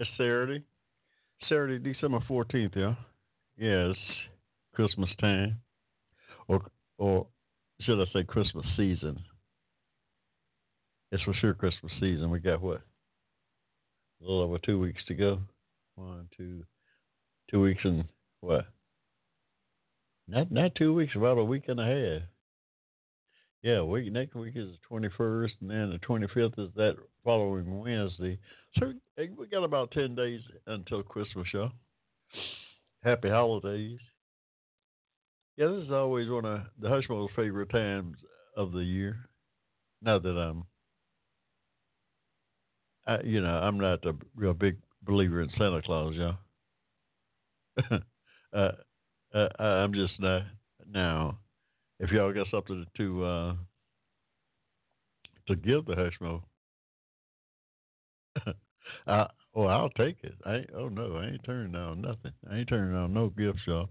It's Saturday. Saturday, December 14th, yeah? Yeah, it's Christmas time. Or should I say Christmas season? It's for sure Christmas season. We got what? A little over 2 weeks to go. 2 weeks and what? Not 2 weeks, about a week and a half. Yeah, next week is the 21st, and then the 25th is that following Wednesday. So we got about 10 days until Christmas, y'all. Happy holidays. Yeah, this is always one of the Hushmo's favorite times of the year. Not that I'm not a real big believer in Santa Claus, y'all. I'm just not now. If y'all got something to give the Hushmo, I'll take it. I ain't turning down nothing. I ain't turning down no gift shop.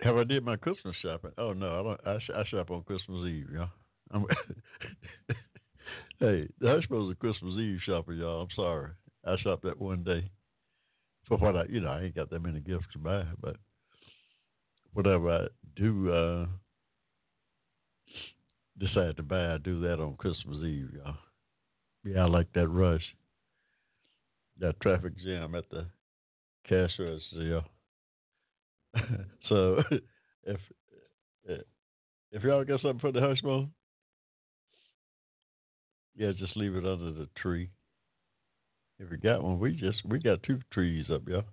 Have I did my Christmas shopping? Oh no, I don't. I shop on Christmas Eve, y'all. Hey, the Hushmo's a Christmas Eve shopper, y'all. I'm sorry. I shop that one day. For what I ain't got that many gifts to buy, but. Whatever I do decide to buy, I do that on Christmas Eve, y'all. Yeah, I like that rush. That traffic jam at the cash register, y'all. So, if y'all got something for the Hushmo, yeah, just leave it under the tree. If you got one, we got 2 trees up, y'all.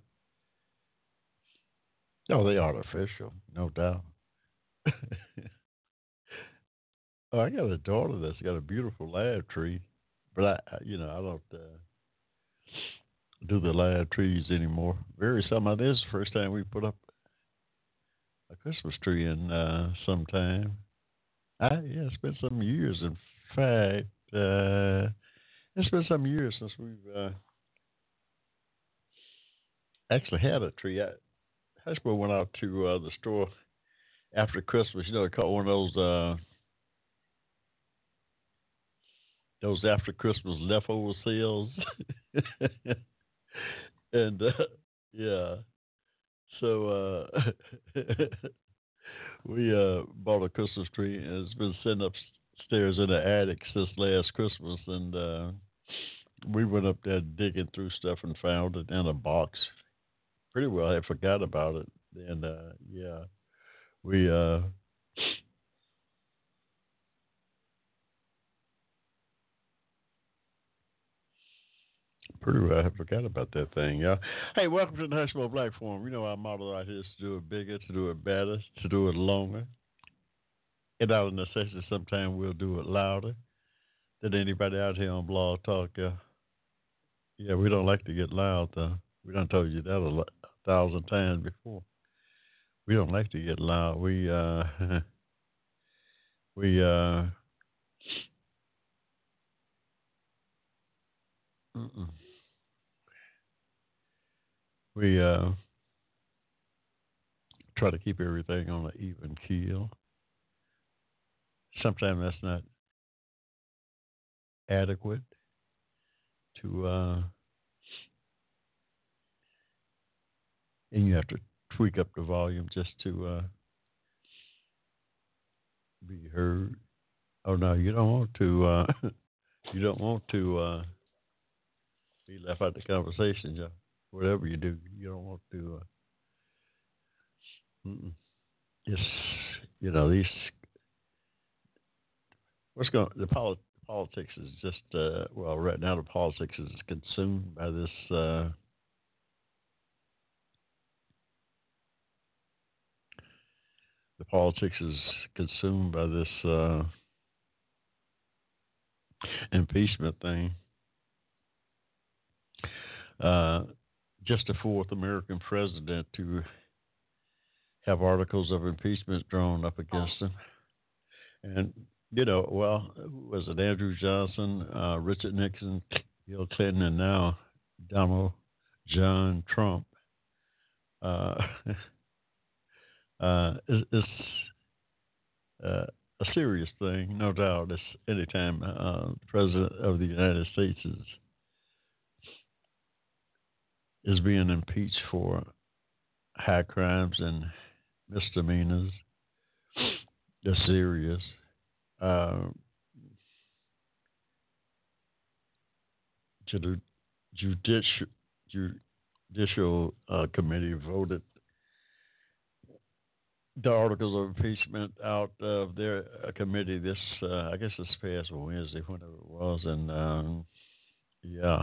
No, they artificial, no doubt. Oh, I got a daughter that's got a beautiful live tree, but I don't do the live trees anymore. Very somehow this is the first time we put up a Christmas tree in some time. It's been some years. In fact, it's been some years since we've actually had a tree. Hushmo went out to the store after Christmas. They caught one of those after Christmas leftover sales. And, yeah. So, we bought a Christmas tree, and it's been sitting upstairs in the attic since last Christmas. And we went up there digging through stuff and found it in a box. Pretty well, I forgot about it, and pretty well, I forgot about that thing, y'all. Hey, welcome to the Hushmo Black Forum. You know our motto out here is to do it bigger, to do it better, to do it longer. And out of necessity, sometimes we'll do it louder than anybody out here on Blog Talk. Yeah, we don't like to get loud though. We done told you that 1,000 times before. We don't like to get loud. We we try to keep everything on an even keel. Sometimes that's not adequate to. And you have to tweak up the volume just to be heard. Oh no, you don't want to. You don't want to be left out of the conversation, John. Whatever you do, you don't want to. It's these. Politics is just right now the politics is consumed by this. The politics is consumed by this impeachment thing. Just the fourth American president to have articles of impeachment drawn up against him. And, you know, well, was it Andrew Johnson, Richard Nixon, Bill Clinton, and now Donald John Trump? It's a serious thing, no doubt. It's anytime the president of the United States is being impeached for high crimes and misdemeanors. They're serious. To the judicial committee voted the articles of impeachment out of their committee this, I guess this past Wednesday, whenever it was. And, yeah.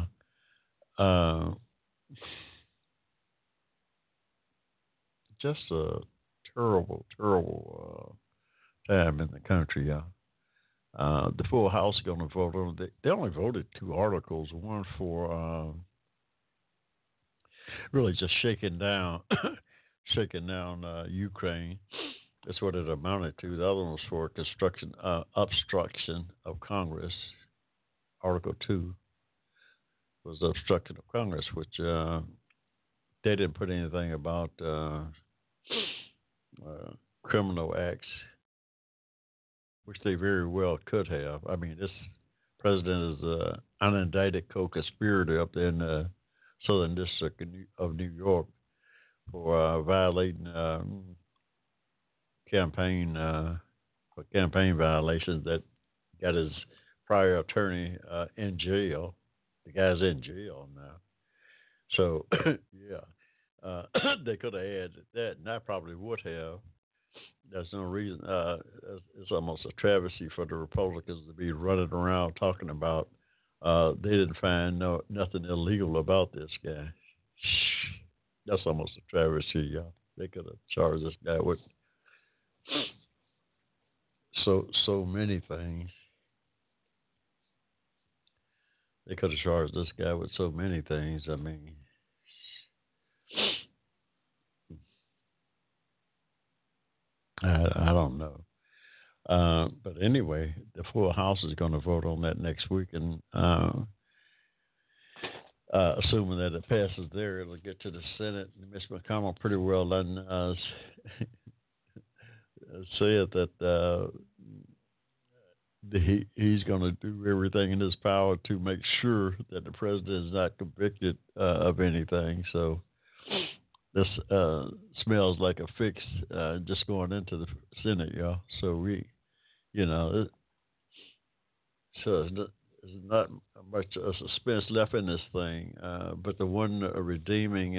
Just a terrible, terrible time in the country. Yeah. The full House is going to vote on it. They only voted two articles, one for really just shaking down Ukraine. That's what it amounted to. The other one was for obstruction of Congress. Article 2 was the obstruction of Congress, which they didn't put anything about criminal acts, which they very well could have. I mean, this president is an unindicted co-conspirator up there in the Southern District of New York for violating campaign violations that got his prior attorney in jail. The guy's in jail now. So, yeah, they could have added that, and I probably would have. There's no reason. It's almost a travesty for the Republicans to be running around talking about they didn't find nothing illegal about this guy. That's almost a travesty, y'all. They could have charged this guy with so many things. They could have charged this guy with so many things. I mean, I don't know. But anyway, the full House is going to vote on that next week, and assuming that it passes there, it'll get to the Senate. Mitch McConnell pretty well done, said that he's going to do everything in his power to make sure that the president is not convicted of anything. So this smells like a fix just going into the Senate, y'all. So there's not much suspense left in this thing. But the one redeeming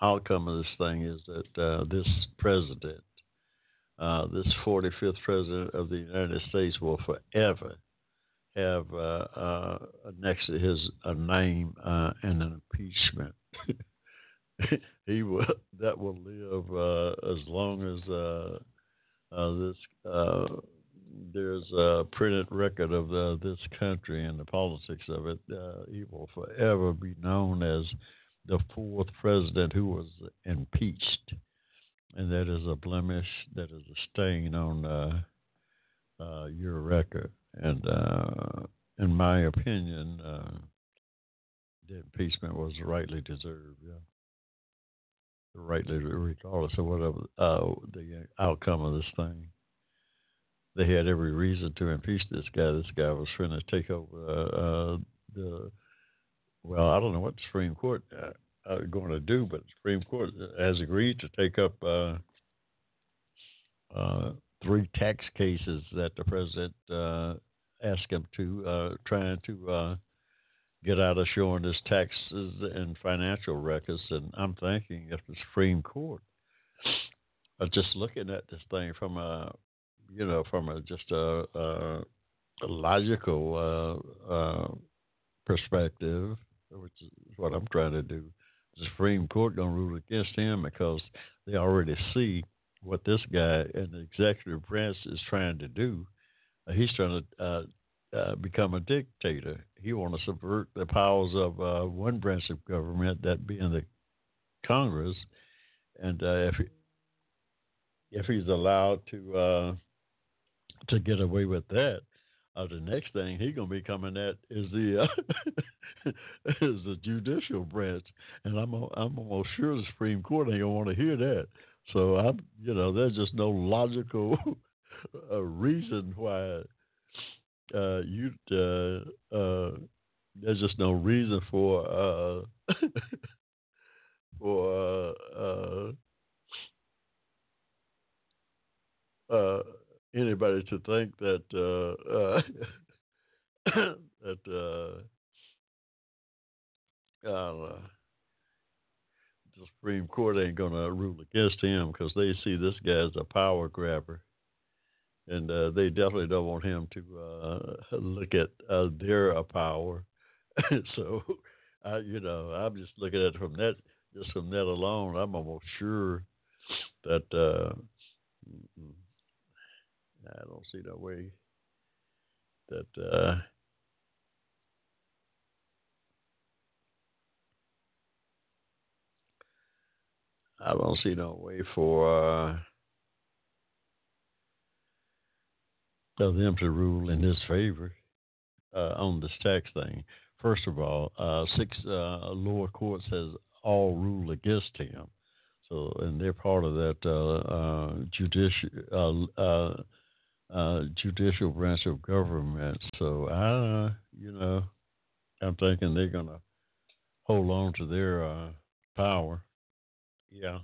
outcome of this thing is that this president, this 45th president of the United States, will forever have next to his name in an impeachment. That will live as long as there's a printed record of this country and the politics of it. He will forever be known as the fourth president who was impeached, and that is a blemish, that is a stain on your record. And in my opinion, the impeachment was rightly deserved, yeah. Rightly, regardless of whatever the outcome of this thing. They had every reason to impeach this guy. This guy was trying to take over I don't know what the Supreme Court are going to do, but the Supreme Court has agreed to take up three tax cases that the president asked him to, trying to get out of showing his taxes and financial records. And I'm thinking if the Supreme Court are just looking at this thing from a logical perspective, which is what I'm trying to do. the Supreme Court don't rule against him because they already see what this guy and the executive branch is trying to do. He's trying to become a dictator. He wants to subvert the powers of one branch of government, that being the Congress. And if he's allowed to get away with that, the next thing he's gonna be coming at is the judicial branch, and I'm almost sure the Supreme Court ain't gonna want to hear that. So there's just no logical reason why there's just no reason for anybody to think that the Supreme Court ain't going to rule against him, because they see this guy as a power grabber, and they definitely don't want him to look at their power. So, I'm just looking at it from that. Just from that alone, I'm almost sure that I don't see no way that I don't see no way for them to rule in his favor on this tax thing. First of all, six lower courts has all rule against him. So, and they're part of that judicial branch of government. So, I'm thinking they're going to hold on to their power. Yeah.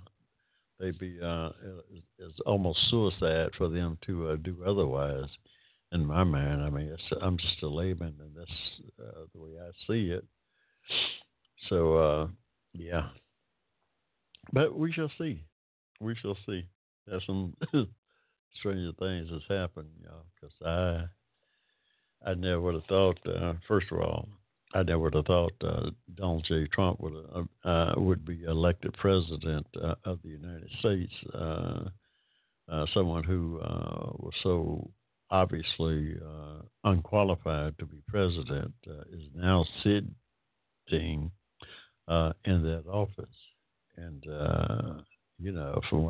They'd be, it's almost suicide for them to do otherwise. In my mind, I'm just a layman, and that's the way I see it. So, yeah, but we shall see. We shall see. There's some stranger things that's happened, y'all. Because I never would have thought. First of all, I never would have thought Donald J. Trump would be elected president of the United States. Someone who was so obviously unqualified to be president is now sitting in that office, and from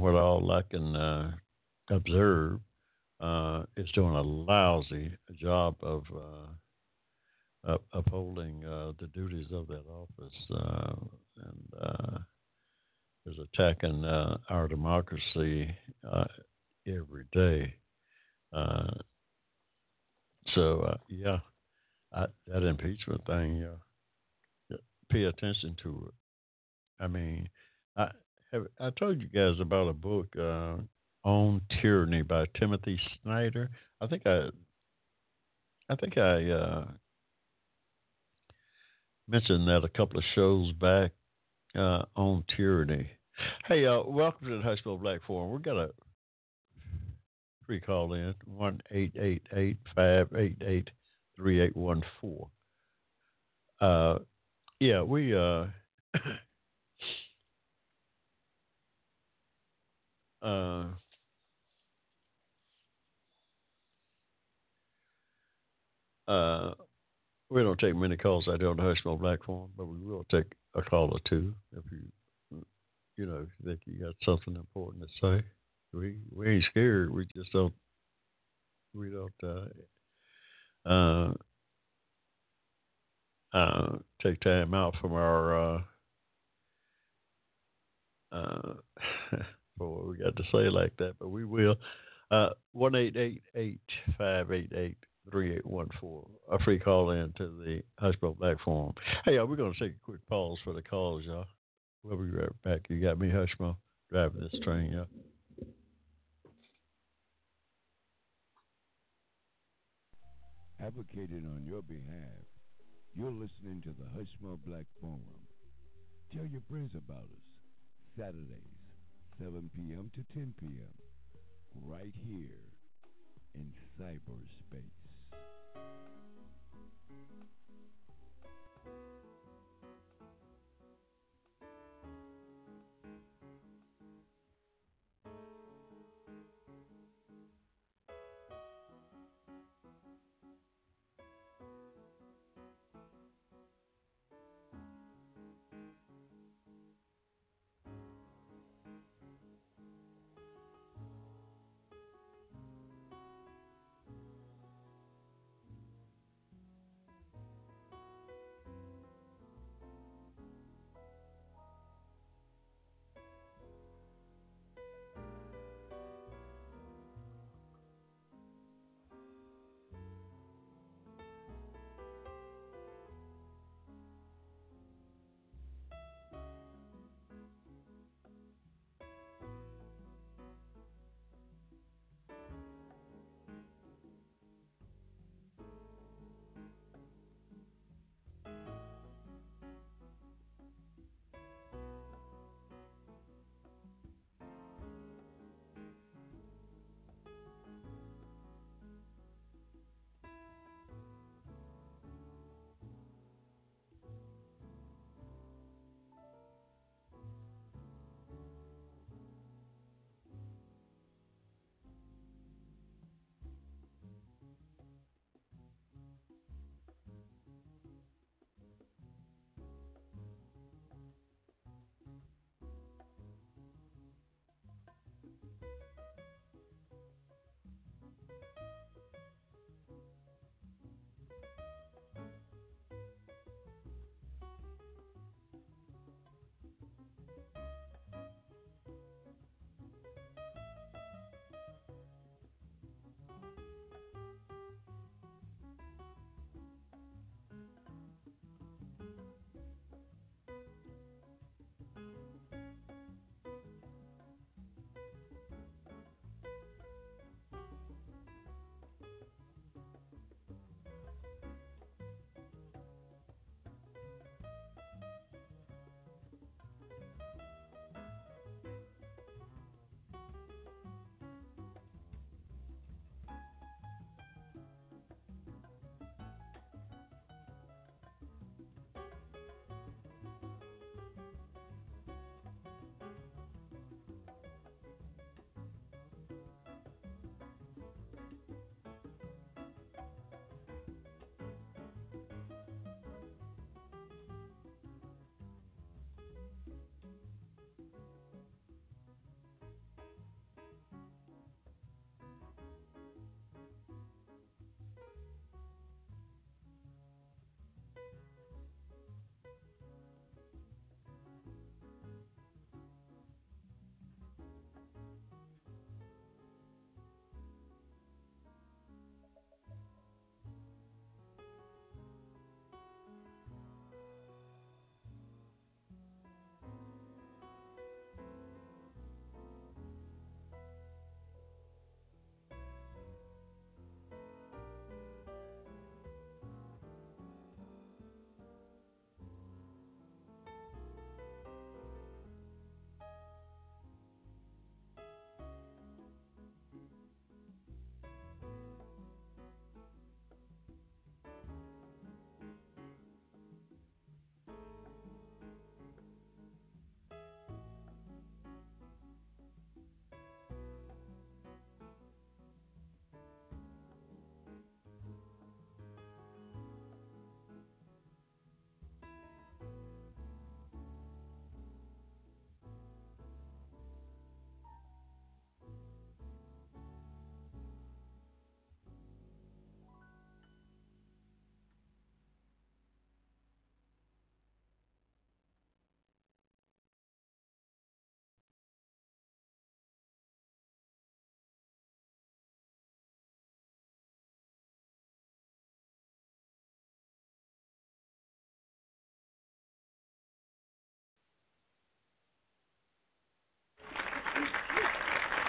what all I can observe, it's doing a lousy job of upholding the duties of that office, and is attacking our democracy every day. That impeachment thing, yeah. Pay attention to it. I told you guys about a book, On Tyranny by Timothy Snyder. I think I mentioned that a couple of shows back, On Tyranny. Hey, welcome to the Hushmo Black Forum. We got a free call in 1-888-588-3814. Yeah, we we don't take many calls out here on the Hushmo Black Forum, but we will take a call or two if you think you got something important to say. We ain't scared. We just don't take time out from our for what we got to say like that, but we will. 1-888-588-3814. A free call in to the Hushmo Black Forum. Hey, y'all, we're gonna take a quick pause for the calls, y'all. We'll be right back. You got me, Hushmo, driving this train, y'all. Advocated on your behalf. You're listening to the Hushmo Black Forum. Tell your friends about us. Saturdays, 7 p.m. to 10 p.m. right here in cyberspace.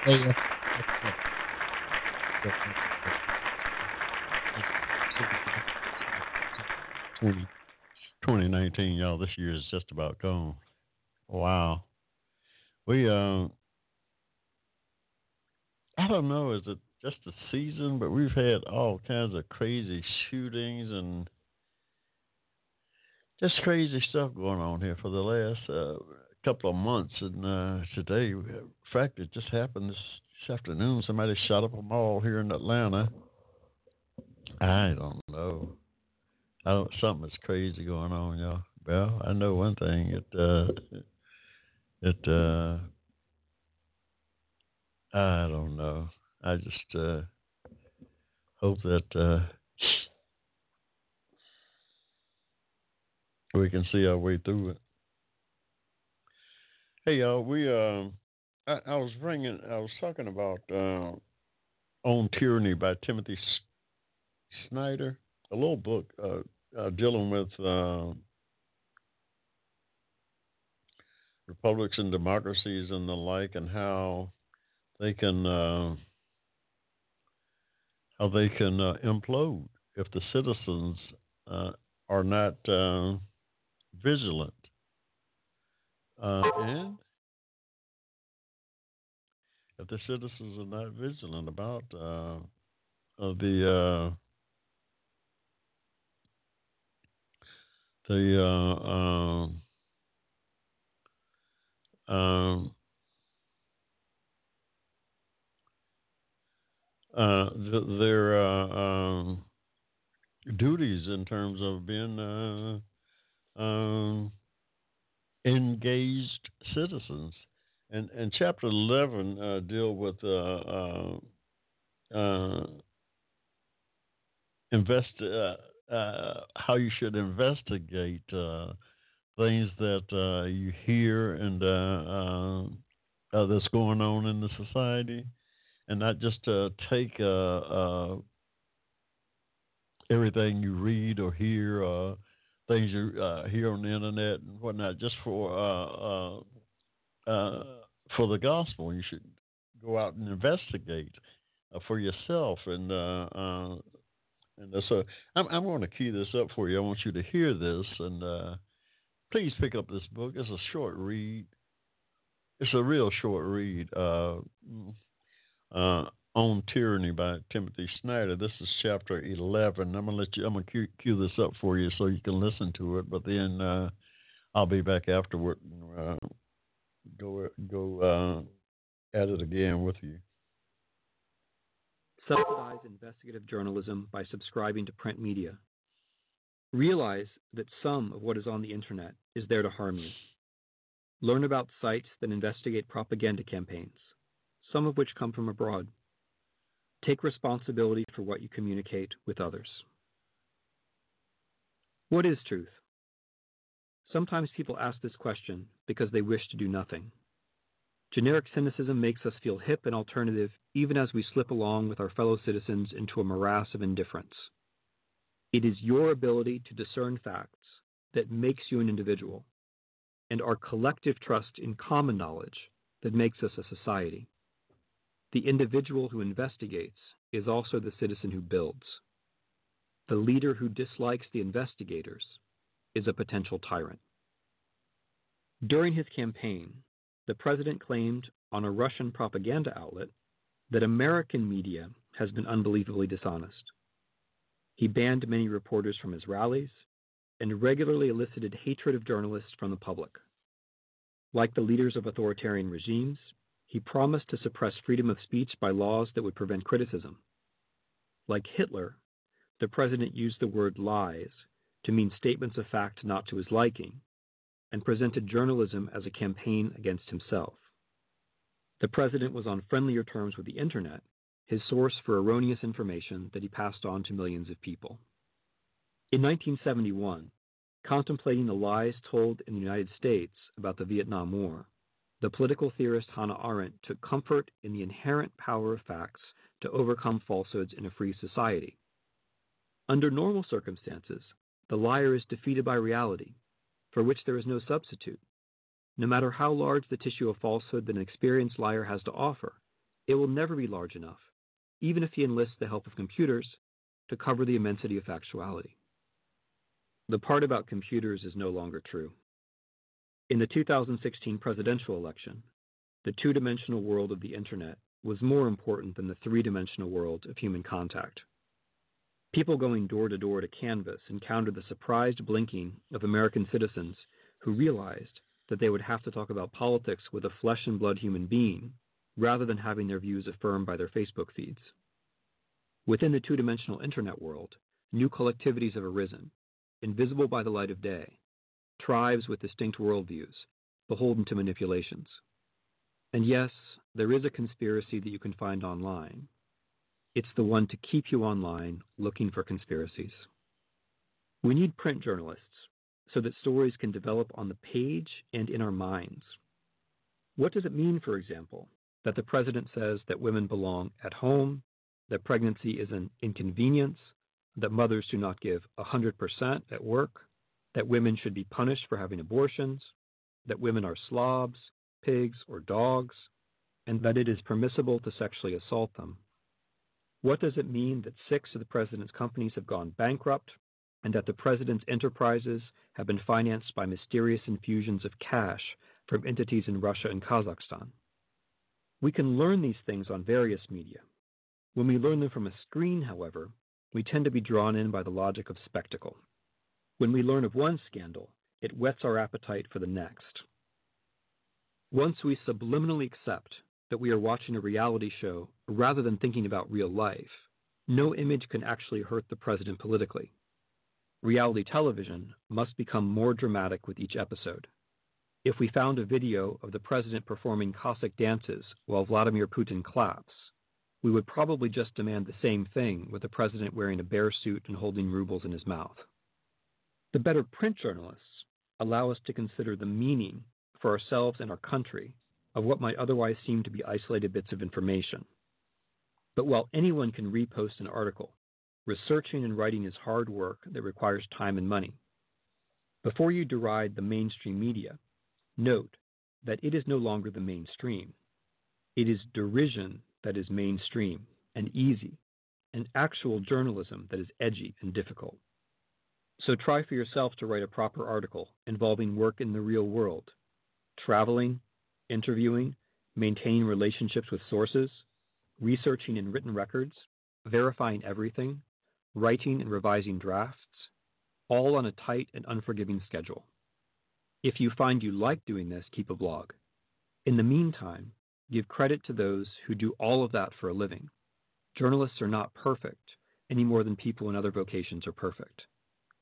2019, y'all, this year is just about gone. Wow. I don't know, is it just the season? But we've had all kinds of crazy shootings and just crazy stuff going on here for the last couple of months. And today, in fact, it just happened this afternoon. Somebody shot up a mall here in Atlanta. I don't know. Something is crazy going on, y'all. Well, I know one thing. I don't know. I just hope that we can see our way through it. Hey, y'all. I was talking about On Tyranny by Timothy Snyder, a little book dealing with republics and democracies and the like, and how they can implode if the citizens are not vigilant. And if the citizens are not vigilant about their duties in terms of being engaged citizens, and chapter 11 deal with how you should investigate things that you hear and that's going on in the society, and not just take everything you read or hear, things you hear on the internet and whatnot, just for the gospel. You should go out and investigate for yourself, and so I'm going to key this up for you. I want you to hear this, and please pick up this book. It's a short read. It's a real short read. On Tyranny by Timothy Snyder. This is chapter 11. I'm gonna cue this up for you so you can listen to it. But then I'll be back afterward and go at it again with you. Subsidize investigative journalism by subscribing to print media. Realize that some of what is on the internet is there to harm you. Learn about sites that investigate propaganda campaigns, some of which come from abroad. Take responsibility for what you communicate with others. What is truth? Sometimes people ask this question because they wish to do nothing. Generic cynicism makes us feel hip and alternative, even as we slip along with our fellow citizens into a morass of indifference. It is your ability to discern facts that makes you an individual, and our collective trust in common knowledge that makes us a society. The individual who investigates is also the citizen who builds. The leader who dislikes the investigators is a potential tyrant. During his campaign, the president claimed on a Russian propaganda outlet that American media has been unbelievably dishonest. He banned many reporters from his rallies and regularly elicited hatred of journalists from the public. Like the leaders of authoritarian regimes, he promised to suppress freedom of speech by laws that would prevent criticism. Like Hitler, the president used the word lies to mean statements of fact not to his liking, and presented journalism as a campaign against himself. The president was on friendlier terms with the internet, his source for erroneous information that he passed on to millions of people. In 1971, contemplating the lies told in the United States about the Vietnam War, the political theorist Hannah Arendt took comfort in the inherent power of facts to overcome falsehoods in a free society. Under normal circumstances, the liar is defeated by reality, for which there is no substitute. No matter how large the tissue of falsehood that an experienced liar has to offer, it will never be large enough, even if he enlists the help of computers, to cover the immensity of factuality. The part about computers is no longer true. In the 2016 presidential election, the two-dimensional world of the internet was more important than the three-dimensional world of human contact. People going door-to-door to canvass encountered the surprised blinking of American citizens who realized that they would have to talk about politics with a flesh-and-blood human being rather than having their views affirmed by their Facebook feeds. Within the two-dimensional internet world, new collectivities have arisen, invisible by the light of day, tribes with distinct worldviews, beholden to manipulations. And yes, there is a conspiracy that you can find online. It's the one to keep you online looking for conspiracies. We need print journalists so that stories can develop on the page and in our minds. What does it mean, for example, that the president says that women belong at home, that pregnancy is an inconvenience, that mothers do not give 100% at work, that women should be punished for having abortions, that women are slobs, pigs, or dogs, and that it is permissible to sexually assault them? What does it mean that 6 of the president's companies have gone bankrupt and that the president's enterprises have been financed by mysterious infusions of cash from entities in Russia and Kazakhstan? We can learn these things on various media. When we learn them from a screen, however, we tend to be drawn in by the logic of spectacle. When we learn of one scandal, it whets our appetite for the next. Once we subliminally accept that we are watching a reality show rather than thinking about real life, no image can actually hurt the president politically. Reality television must become more dramatic with each episode. If we found a video of the president performing Cossack dances while Vladimir Putin claps, we would probably just demand the same thing with the president wearing a bear suit and holding rubles in his mouth. The better print journalists allow us to consider the meaning for ourselves and our country of what might otherwise seem to be isolated bits of information. But while anyone can repost an article, researching and writing is hard work that requires time and money. Before you deride the mainstream media, note that it is no longer the mainstream. It is derision that is mainstream and easy, and actual journalism that is edgy and difficult. So try for yourself to write a proper article involving work in the real world, traveling, interviewing, maintaining relationships with sources, researching and written records, verifying everything, writing and revising drafts, all on a tight and unforgiving schedule. If you find you like doing this, keep a blog. In the meantime, give credit to those who do all of that for a living. Journalists are not perfect, any more than people in other vocations are perfect.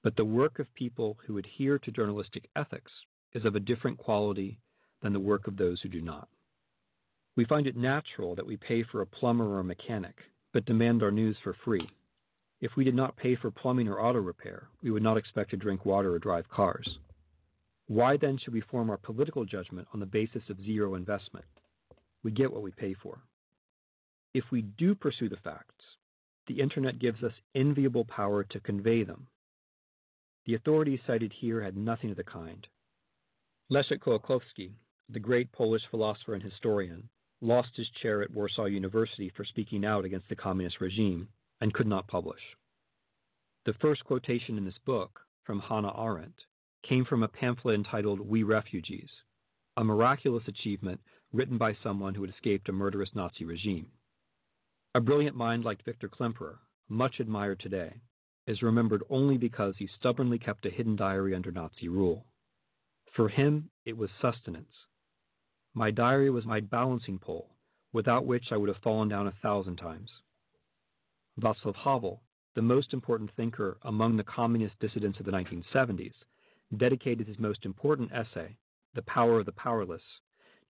But the work of people who adhere to journalistic ethics is of a different quality than the work of those who do not. We find it natural that we pay for a plumber or a mechanic, but demand our news for free. If we did not pay for plumbing or auto repair, we would not expect to drink water or drive cars. Why then should we form our political judgment on the basis of zero investment? We get what we pay for. If we do pursue the facts, the internet gives us enviable power to convey them. The authorities cited here had nothing of the kind. Leszek Kołakowski, the great Polish philosopher and historian, lost his chair at Warsaw University for speaking out against the communist regime and could not publish. The first quotation in this book from Hannah Arendt came from a pamphlet entitled We Refugees, a miraculous achievement written by someone who had escaped a murderous Nazi regime. A brilliant mind like Viktor Klemperer, much admired today, is remembered only because he stubbornly kept a hidden diary under Nazi rule. For him, it was sustenance. My diary was my balancing pole, without which I would have fallen down 1,000 times. Václav Havel, the most important thinker among the communist dissidents of the 1970s, dedicated his most important essay, The Power of the Powerless,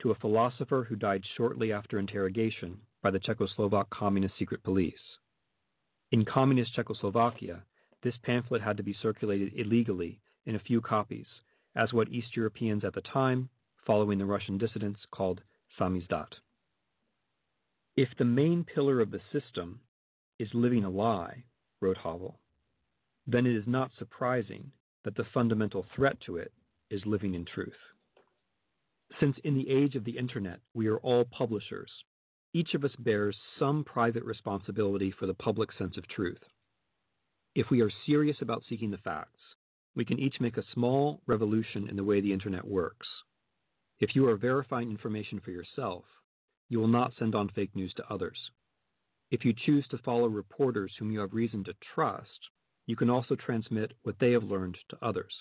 to a philosopher who died shortly after interrogation by the Czechoslovak communist secret police. In communist Czechoslovakia, this pamphlet had to be circulated illegally in a few copies, as what East Europeans at the time, following the Russian dissidents, called samizdat. If the main pillar of the system is living a lie, wrote Havel, then it is not surprising that the fundamental threat to it is living in truth. Since in the age of the internet we are all publishers, each of us bears some private responsibility for the public sense of truth. If we are serious about seeking the facts, we can each make a small revolution in the way the internet works. If you are verifying information for yourself, you will not send on fake news to others. If you choose to follow reporters whom you have reason to trust, you can also transmit what they have learned to others.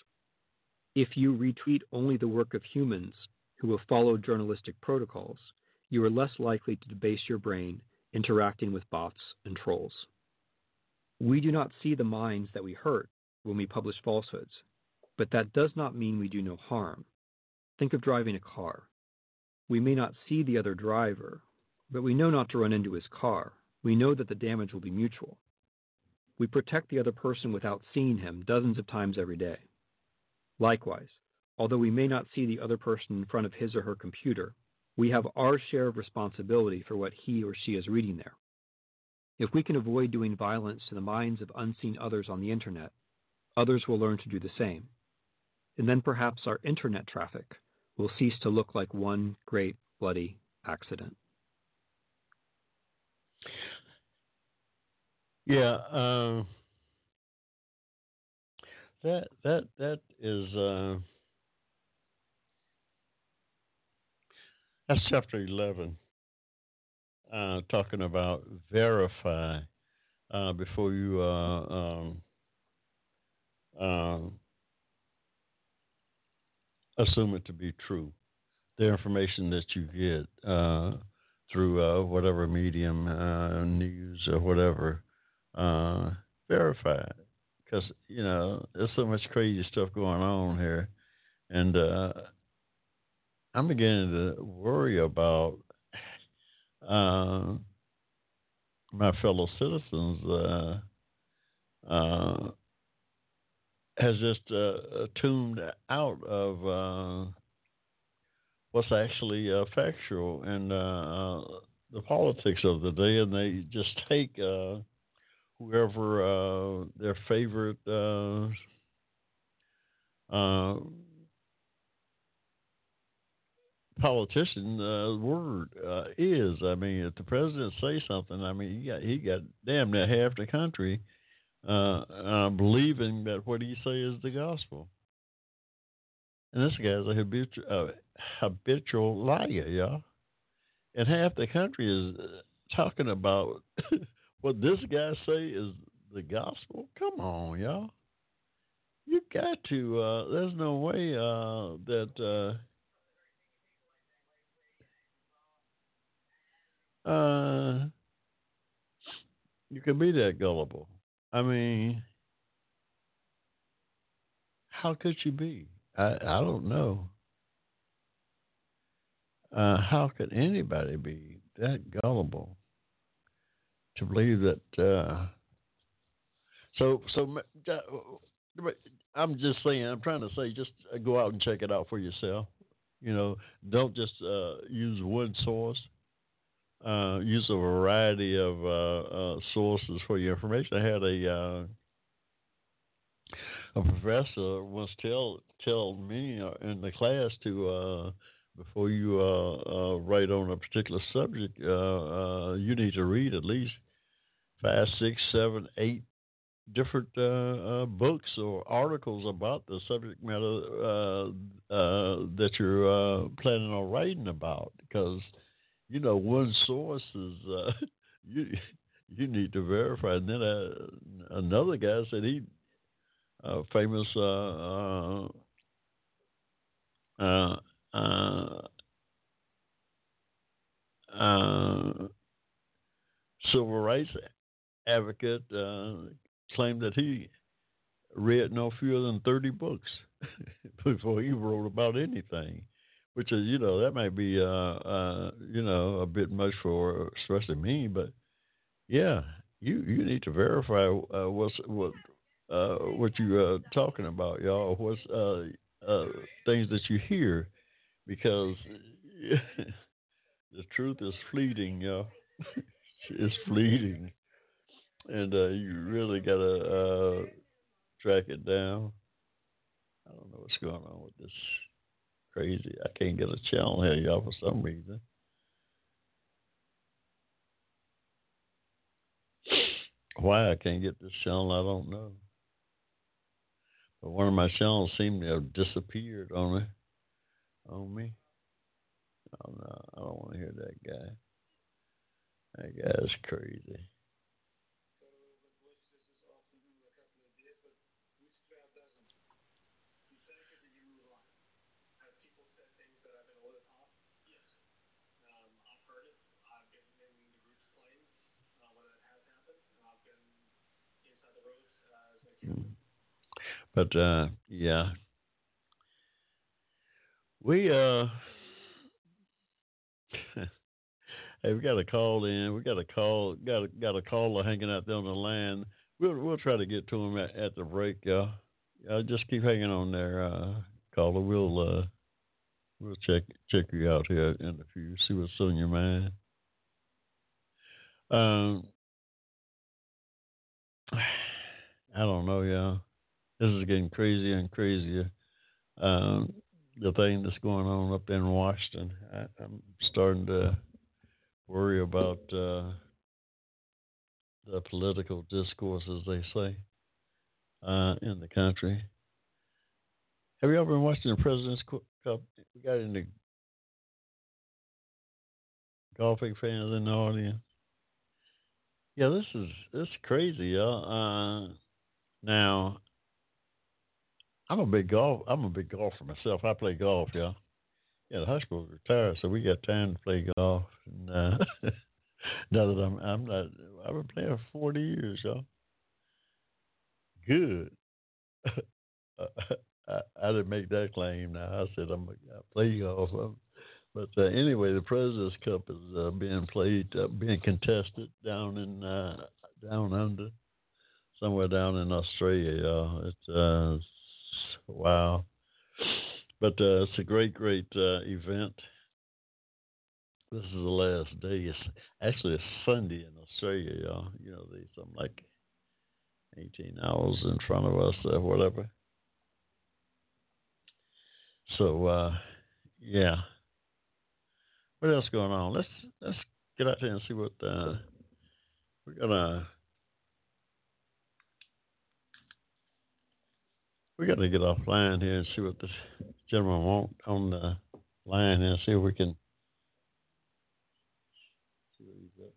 If you retweet only the work of humans who have followed journalistic protocols, you are less likely to debase your brain interacting with bots and trolls. We do not see the minds that we hurt when we publish falsehoods, but that does not mean we do no harm. Think of driving a car. We may not see the other driver, but we know not to run into his car. We know that the damage will be mutual. We protect the other person without seeing him dozens of times every day. Likewise, although we may not see the other person in front of his or her computer, we have our share of responsibility for what he or she is reading there. If we can avoid doing violence to the minds of unseen others on the internet, others will learn to do the same. And then perhaps our internet traffic will cease to look like one great bloody accident. Yeah, that is that's chapter 11, talking about verify before you assume it to be true. The information that you get through whatever medium, news or whatever. Verified, because you know there's so much crazy stuff going on here, and I'm beginning to worry about my fellow citizens has just tuned out of what's actually factual and the politics of the day, and they just take whoever their favorite politician's word is. I mean, if the president say something, I mean, he got damn near half the country believing that what he say is the gospel. And this guy's a habitual liar, y'all. And half the country is talking about what this guy say is the gospel? Come on, y'all. You got to. There's no way that. You can be that gullible. I mean, how could you be? I don't know. How could anybody be that gullible? To believe that, I'm just saying, I'm trying to say, just go out and check it out for yourself. You know, don't just use one source. Use a variety of sources for your information. I had a professor once tell me in the class to before you write on a particular subject, you need to read at least 5, 6, 7, 8 different books or articles about the subject matter that you're planning on writing about. Because, you know, one source is you need to verify. And then another guy said he, famous civil rights advocate claimed that he read no fewer than 30 books before he wrote about anything, which is, you know, that might be, you know, a bit much for especially me, but yeah, you need to verify what you're talking about, y'all, what's things that you hear, because the truth is fleeting, y'all. It's fleeting, and you really gotta track it down. I don't know what's going on with this crazy. I can't get a channel here, y'all, for some reason. Why I can't get this shell, I don't know. But one of my shells seemed to have disappeared on me. Oh, no, I don't want to hear that guy. That guy's crazy. But, yeah, we hey, we got a call in. We got a caller hanging out there on the line. We'll try to get to him at the break, y'all. Just keep hanging on there, caller. We'll check you out here in the future. See what's on your mind. I don't know, y'all. This is getting crazier and crazier. The thing that's going on up in Washington, I'm starting to worry about the political discourse, as they say, in the country. Have you ever been watching the President's Cup? We got any golfing fans in the audience? Yeah, this is crazy, y'all. Now. I'm a big golfer myself. I play golf, y'all. Yeah, the Hushmo's retired, so we got time to play golf. And, now that I'm not, I've been playing for 40 years, y'all. Good. I didn't make that claim. Now I said I play golf, but anyway, the President's Cup is being played, being contested down under, somewhere down in Australia, y'all. It's wow. But it's a great event. This is the last day. It's Sunday in Australia, y'all. You know, there's something like 18 hours in front of us or whatever. So, yeah. What else going on? Let's get out there and see what we're going to... We got to get offline here and see what this gentleman wants on the line and see if we can see what he's up.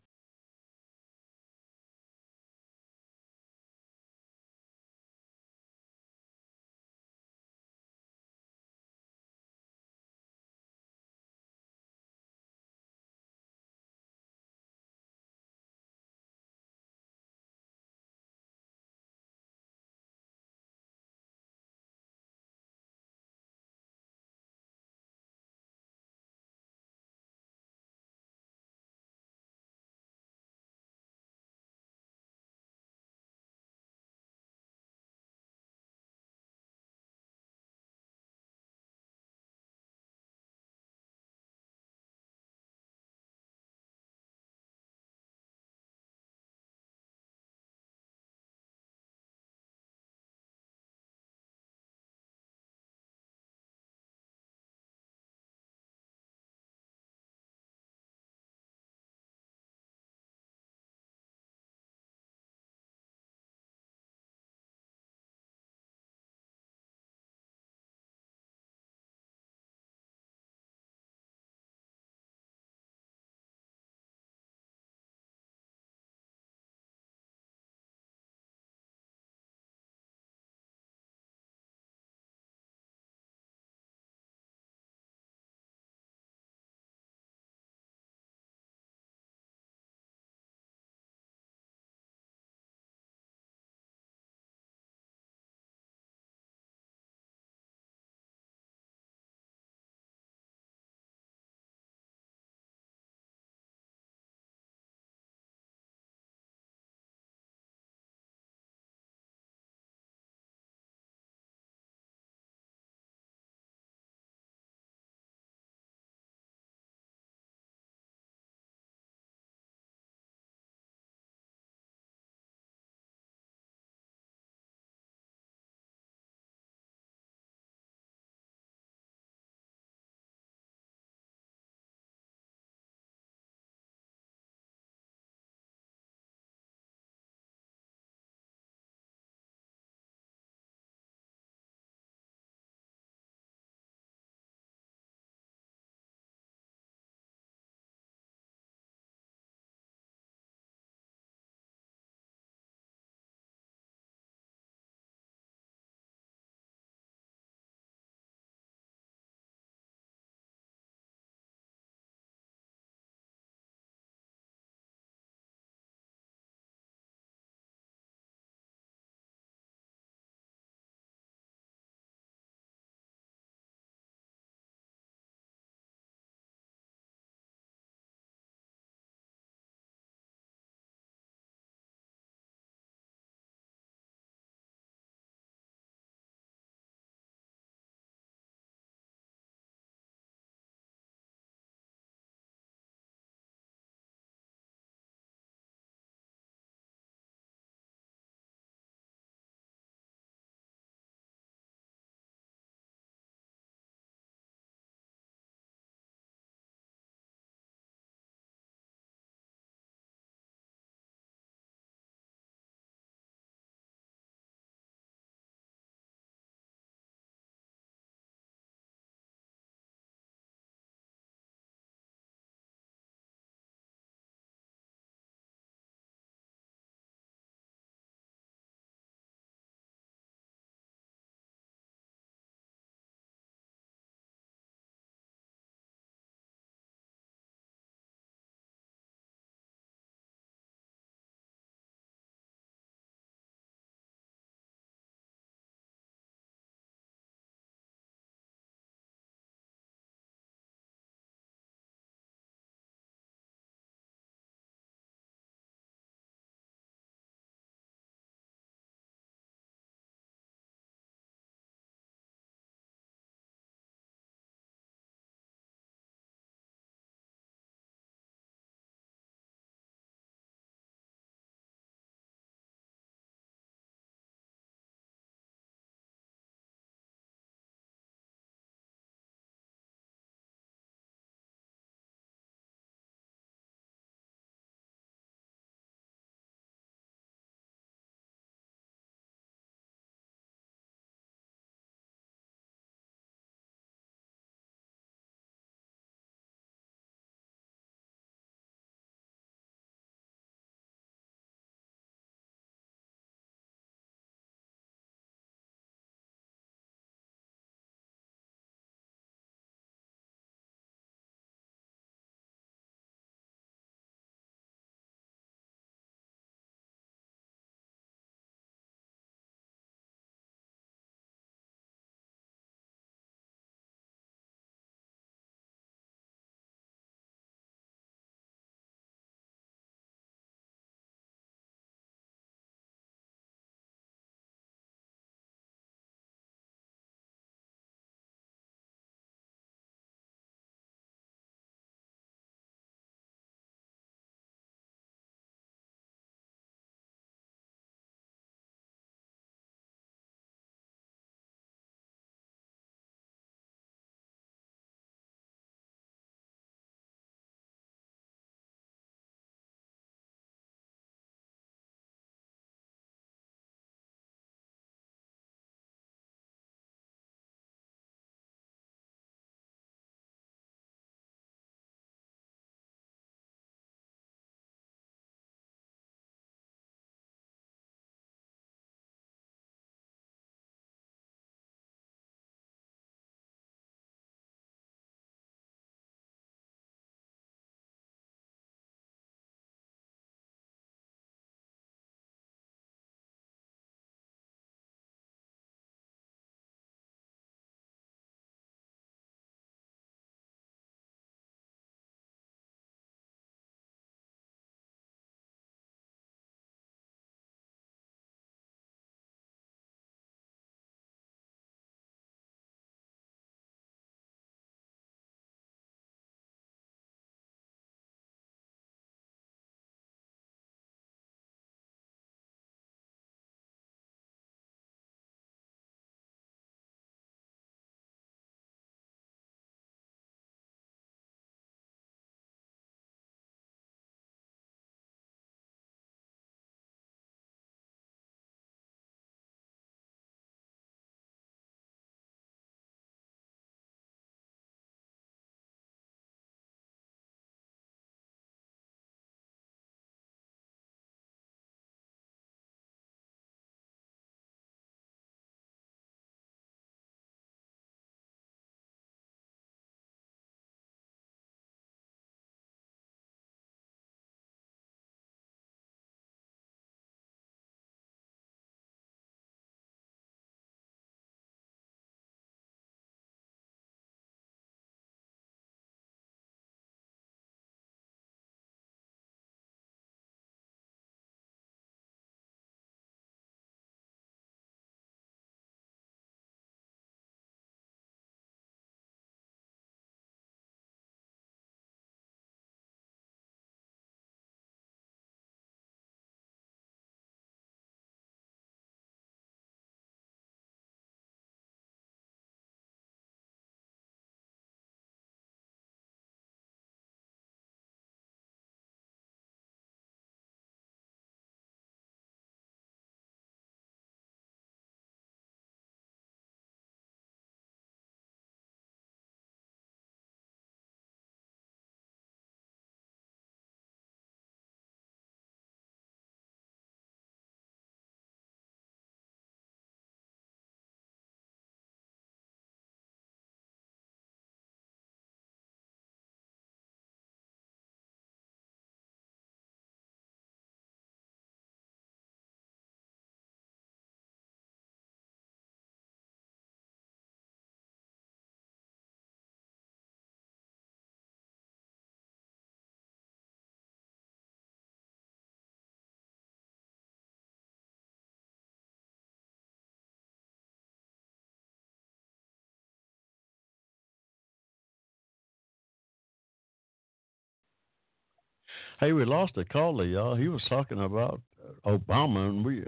Hey, we lost a caller, y'all. He was talking about Obama, and we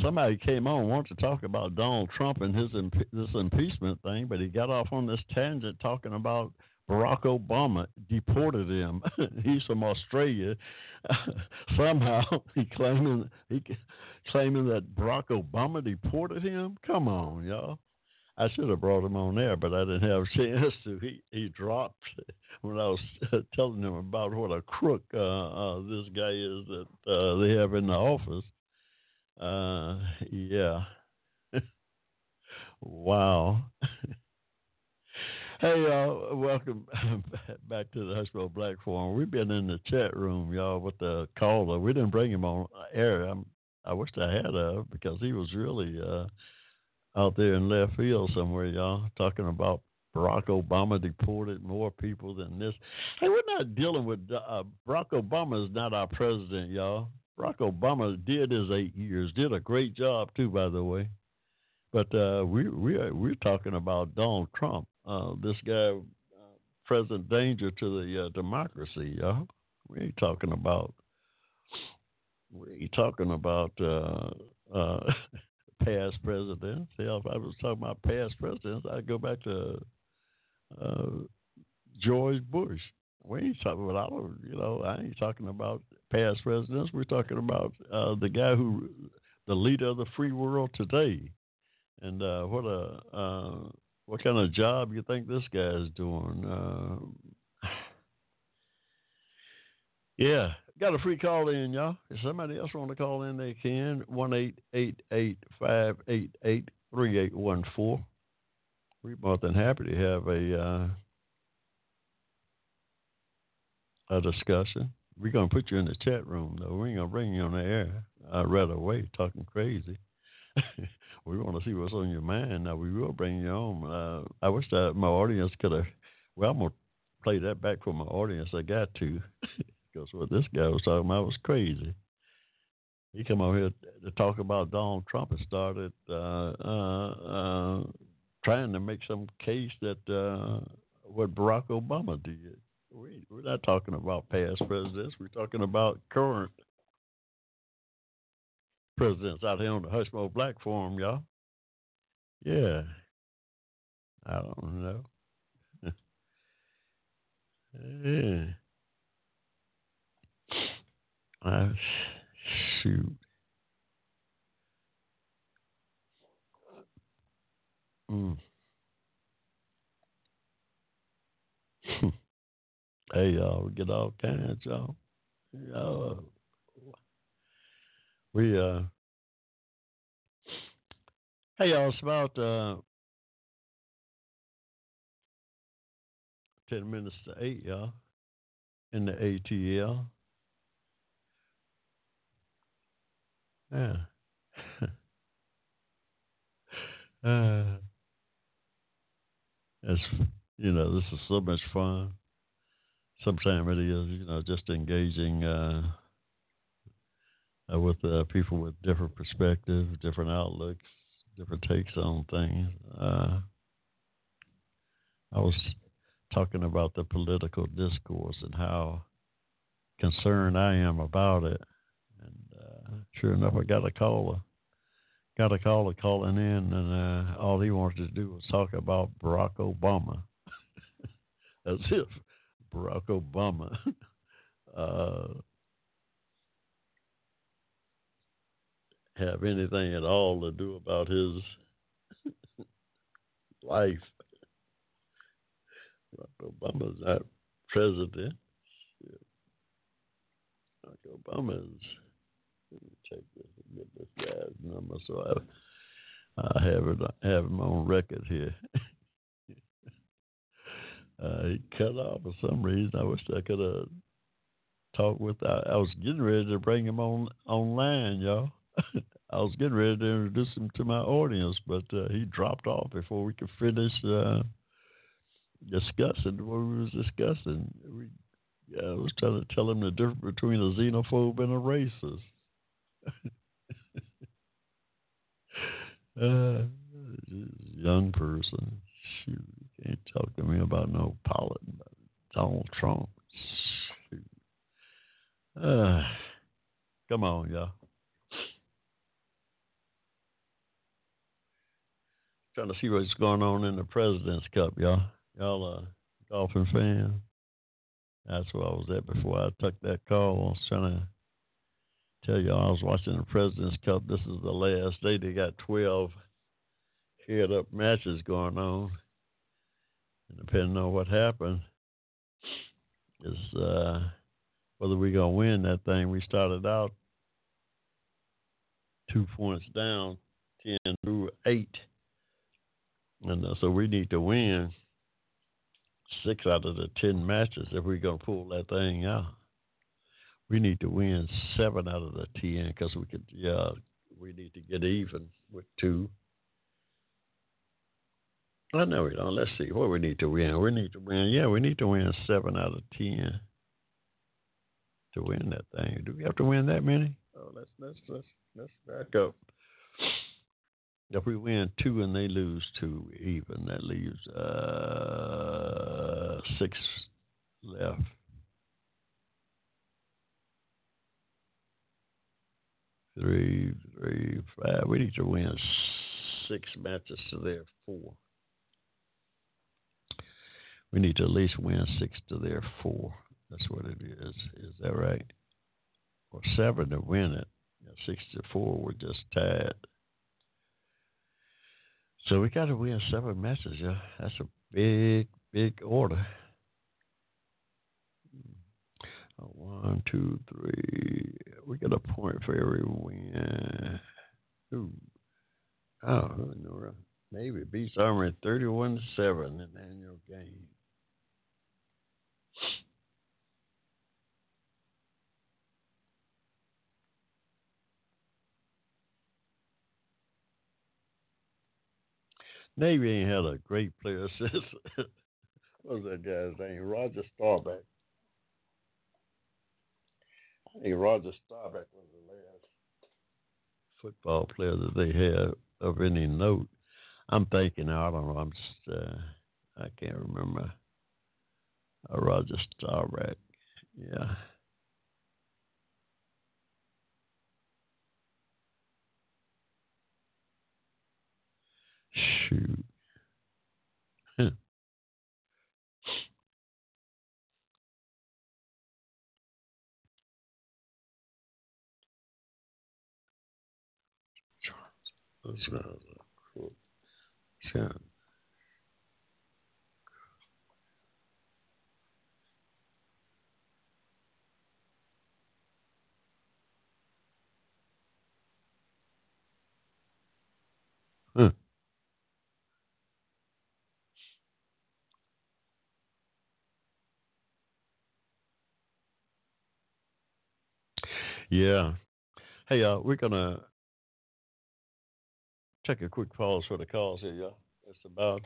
somebody came on and wanted to talk about Donald Trump and his this impeachment thing, but he got off on this tangent talking about Barack Obama deported him. He's from Australia. Somehow he claiming that Barack Obama deported him. Come on, y'all. I should have brought him on there, but I didn't have a chance to. He dropped when I was telling him about what a crook this guy is that they have in the office. Yeah. Wow. Hey, y'all, welcome back to the Hushmo Black Forum. We've been in the chat room, y'all, with the caller. We didn't bring him on air. I wished I had because he was really out there in left field somewhere, y'all, talking about Barack Obama deported more people than this. Hey, we're not dealing with Barack Obama is not our president, y'all. Barack Obama did his 8 years, did a great job, too, by the way. But we're talking about Donald Trump. This guy present danger to the democracy, y'all. We ain't talking about past presidents. Hell, if I was talking about past presidents, I'd go back to George Bush. I ain't talking about past presidents. We're talking about the leader of the free world today, and what kind of job you think this guy is doing? Yeah, got a free call in, y'all. If somebody else want to call in, they can. 1-888-588-3814. We're more than happy to have a discussion. We're gonna put you in the chat room, though. We ain't gonna bring you on the air right away, talking crazy. We want to see what's on your mind. Now, we will bring you on. I wish that my audience could have... Well, I'm going to play that back for my audience. I got to. Because what this guy was talking about was crazy. He come over here to talk about Donald Trump and started trying to make some case that what Barack Obama did. We're not talking about past presidents. We're talking about current presidents out here on the Hushmo Black Forum, y'all. Yeah. I don't know. Yeah. Shoot. Hey, y'all, we get all kinds, y'all. Y'all. Hey, y'all, it's about 7:50, y'all, in the ATL. Yeah. This is so much fun. Sometimes it is, just engaging, with people with different perspectives, different outlooks, different takes on things. I was talking about the political discourse and how concerned I am about it. And sure enough, I got a caller. Got a caller calling in, and all he wanted to do was talk about Barack Obama. As if Barack Obama... have anything at all to do about his life. Barack Obama's not president. Shit. Barack Obama's. Let me check this and get this guy's number so I have him on record here. He cut off for some reason. I wish I could have talked with. I was getting ready to bring him on online, y'all. I was getting ready to introduce him to my audience, but he dropped off before we could finish discussing what we was discussing. I was trying to tell him the difference between a xenophobe and a racist. Young person, shoot, you can't talk to me about no Donald Trump. Shoot. Come on, y'all. Trying to see what's going on in the President's Cup, y'all. Y'all a Dolphin fan? That's where I was at before I took that call. I was trying to tell y'all I was watching the President's Cup. This is the last day. They got 12 head-up matches going on. And depending on what happened, it's whether we're going to win that thing. We started out 2 points down, 10-8. And so we need to win 6 out of the 10 matches if we're going to pull that thing out. We need to win 7 out of the 10 because we need to get even with 2. I know we don't. Let's see what we need to win. We need to win. Yeah, we need to win 7 out of 10 to win that thing. Do we have to win that many? Oh, let's back up. If we win 2 and they lose 2 even, that leaves 6 left. Three, 5. We need to win 6 matches to their 4. We need to at least win 6 to their 4. That's what it is. Is that right? Or 7 to win it. 6-4, we're just tied. So we got to win 7 matches, yeah. That's a big, big order. 1, 2, 3. We get a point for every win. Ooh. Oh, no, Navy beats Army 31-7 in the annual game. Navy ain't had a great player since, what was that guy's name? Roger Staubach. I think Roger Staubach was the last football player that they had of any note. I'm thinking, I don't know, I'm just, I can't remember. Roger Staubach, yeah. Shoot. Huh. Yeah. Hey, we're going to take a quick pause for the calls here, y'all. It's about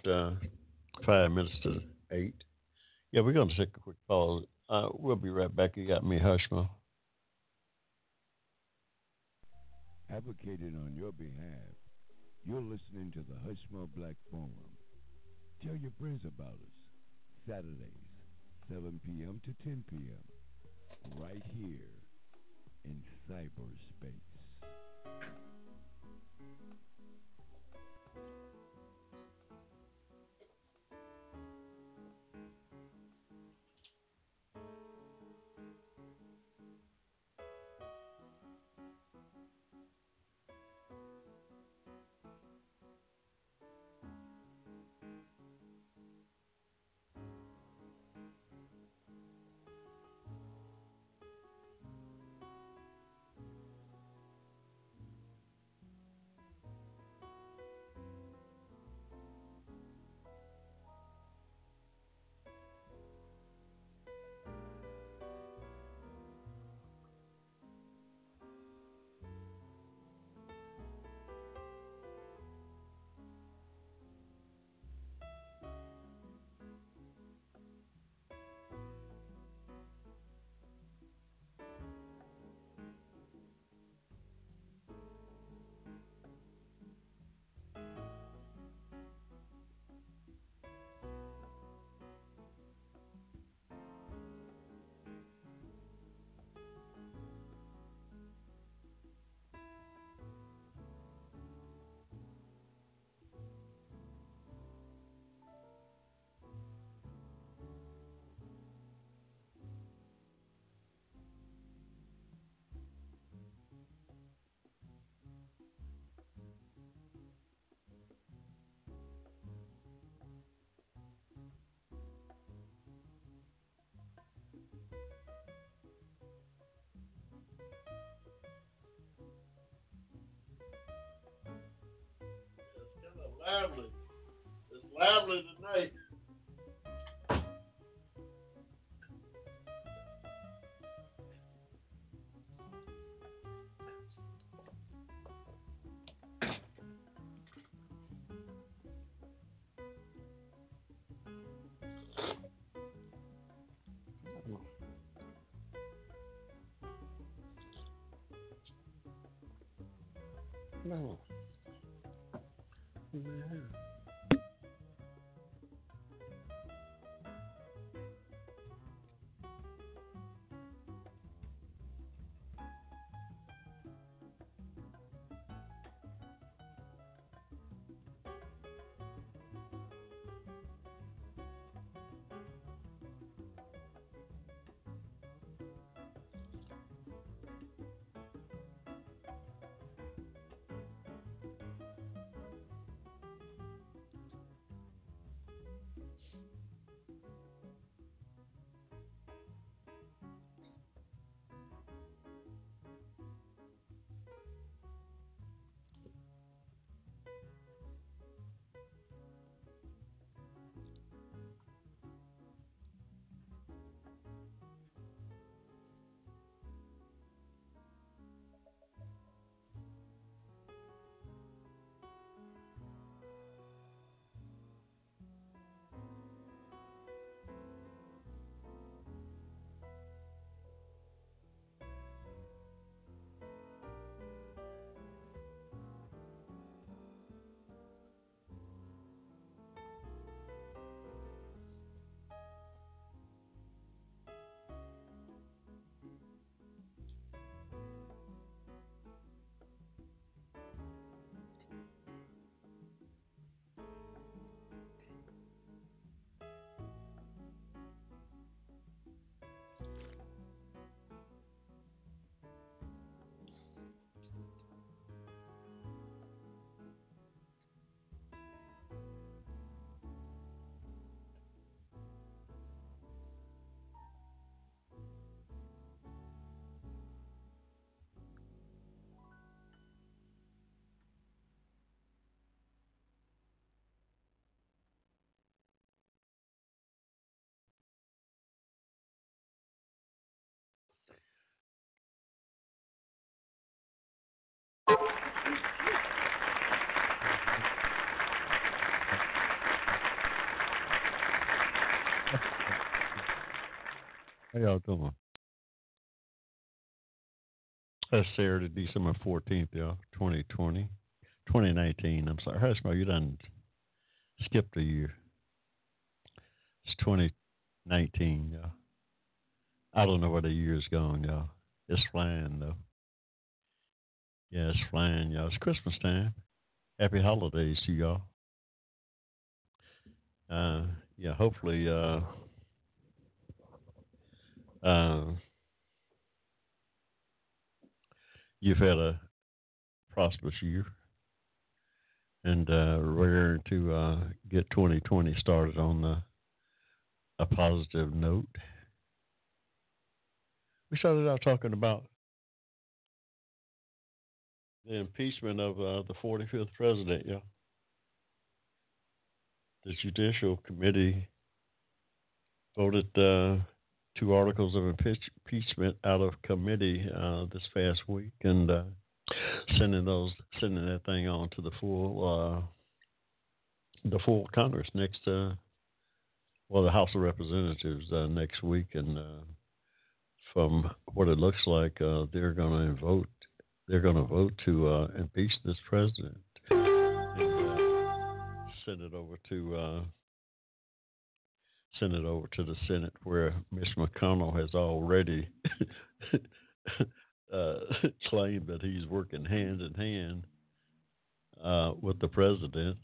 5 minutes to 8. Yeah, we're going to take a quick pause. We'll be right back. You got me, Hushmo. Advocated on your behalf, you're listening to the Hushmo Black Forum. Tell your friends about us. Saturdays, 7 p.m. to 10 p.m. right here in cyberspace. lively. It's lively tonight. No. How y'all doing? That's Saturday, December 14th, y'all, 2019. I'm sorry, Hushmo, you done skipped a year. It's 2019, y'all. I don't know where the year's gone, y'all. It's flying, though. Yeah, it's flying, y'all. It's Christmas time. Happy holidays to y'all. Yeah, hopefully... you've had a prosperous year and raring to get 2020 started on a positive note. We started out talking about the impeachment of the 45th president, yeah. The Judicial Committee voted... two articles of impeachment out of committee this past week, and sending that thing on to the full Congress next, the House of Representatives next week, and from what it looks like, they're going to vote to impeach this president, and send it over to the Senate, where Mitch McConnell has already claimed that he's working hand in hand with the president,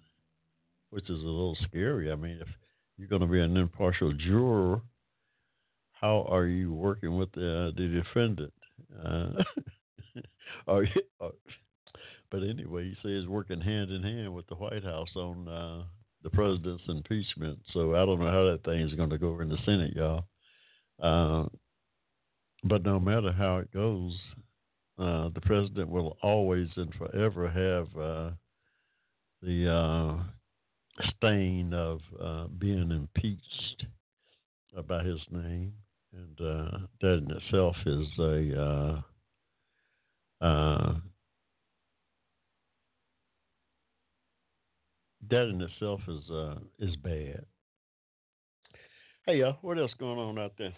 which is a little scary. I mean, if you're going to be an impartial juror, how are you working with the defendant? But anyway, he says working hand in hand with the White House on the president's impeachment. So I don't know how that thing is going to go over in the Senate, y'all. But no matter how it goes, the president will always and forever have the stain of being impeached by his name. And that in itself is is bad. Hey, y'all, what else going on out there?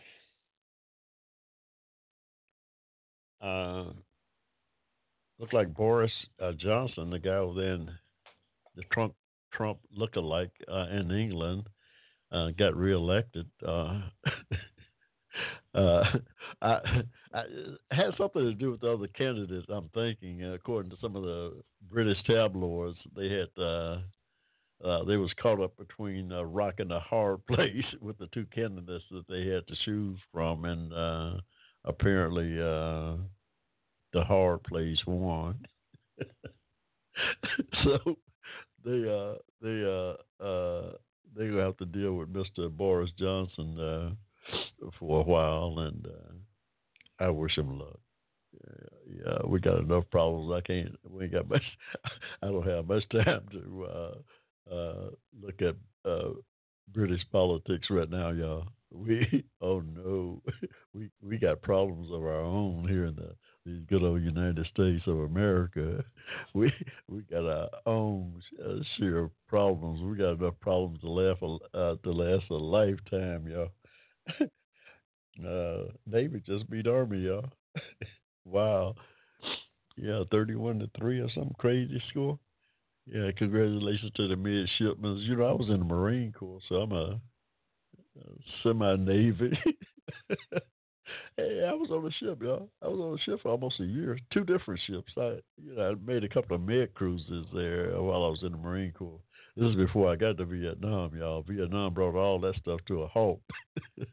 Looked like Boris Johnson, the guy over there in the Trump lookalike in England, got reelected. I had something to do with the other candidates, I'm thinking. According to some of the British tabloids, they had they was caught up between a rock and a hard place with the two candidates that they had to choose from, and apparently the hard place won. So they gonna have to deal with Mr. Boris Johnson for a while, and I wish him luck. Yeah, we got enough problems. We ain't got much. I don't have much time to look at British politics right now, y'all. We got problems of our own here in the good old United States of America. We got our own share of problems. We got enough problems to last a lifetime, y'all. Navy just beat Army, y'all. Wow. Yeah, 31-3 or some crazy score. Yeah, congratulations to the midshipmen. You know, I was in the Marine Corps, so I'm a semi-Navy. Hey, I was on a ship, y'all. I was on a ship for almost a year. Two different ships. I made a couple of med cruises there while I was in the Marine Corps. This is before I got to Vietnam, y'all. Vietnam brought all that stuff to a halt. I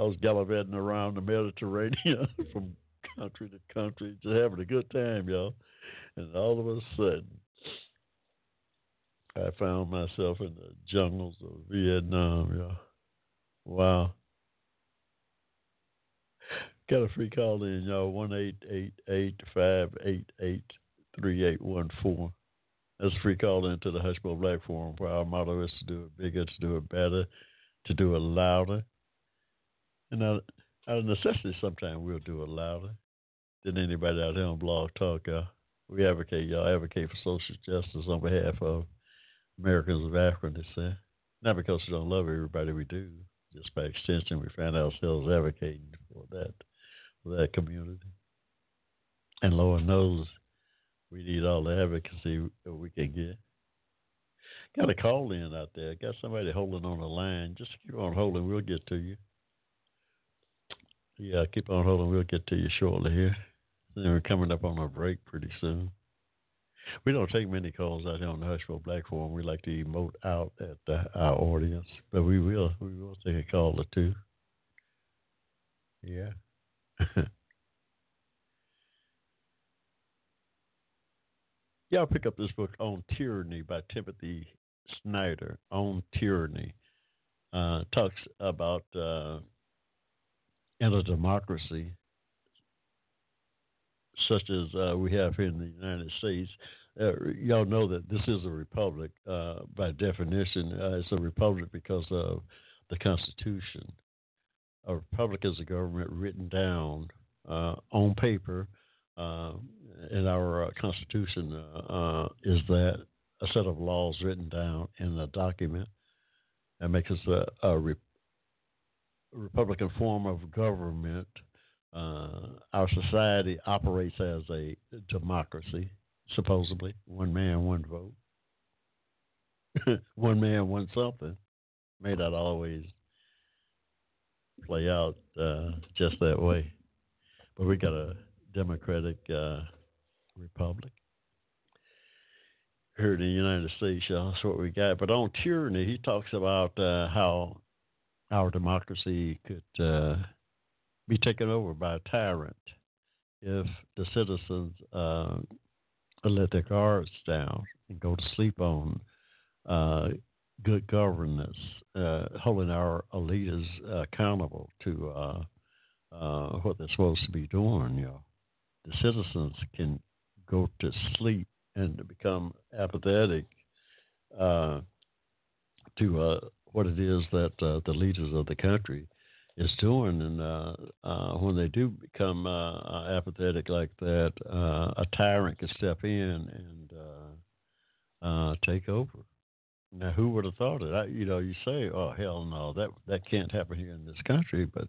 was gallivanting around the Mediterranean from country to country, just having a good time, y'all. And all of a sudden, I found myself in the jungles of Vietnam, y'all. Wow. Got a free call in, y'all. 1-888-588-3814. That's a free call in to the Hushmo Black Forum, where our motto is to do it bigger, to do it better, to do it louder. And out of necessity, sometimes we'll do it louder than anybody out here on Blog Talk. We advocate, y'all, advocate for social justice on behalf of Americans of African descent. Not because we don't love everybody we do. Just by extension, we find ourselves advocating for that community. And Lord knows, we need all the advocacy we can get. Got a call in out there. Got somebody holding on the line. Just keep on holding. We'll get to you. Yeah, keep on holding. We'll get to you shortly here. Then we're coming up on a break pretty soon. We don't take many calls out here on the Hushmo Black Forum. We like to emote out at our audience, but we will take a call or two. Yeah. Y'all pick up this book, On Tyranny, by Timothy Snyder. On Tyranny. Talks about in a democracy such as we have here in the United States. Y'all know that this is a republic by definition. It's a republic because of the Constitution. A republic is a government written down on paper. In our Constitution is that a set of laws written down in a document that makes us a Republican form of government. Our society operates as a democracy, supposedly. One man, one vote. One man, one something. May not always play out just that way. But we got a democratic republic here in the United States, y'all. That's what we got. But on tyranny, he talks about how our democracy could be taken over by a tyrant if the citizens let their guards down and go to sleep on good governance, holding our elites accountable to what they're supposed to be doing, y'all. The citizens can go to sleep and become apathetic to what it is that the leaders of the country is doing. And when they do become apathetic like that, a tyrant can step in and take over. Now, who would have thought it? You say, oh, hell no, that can't happen here in this country. But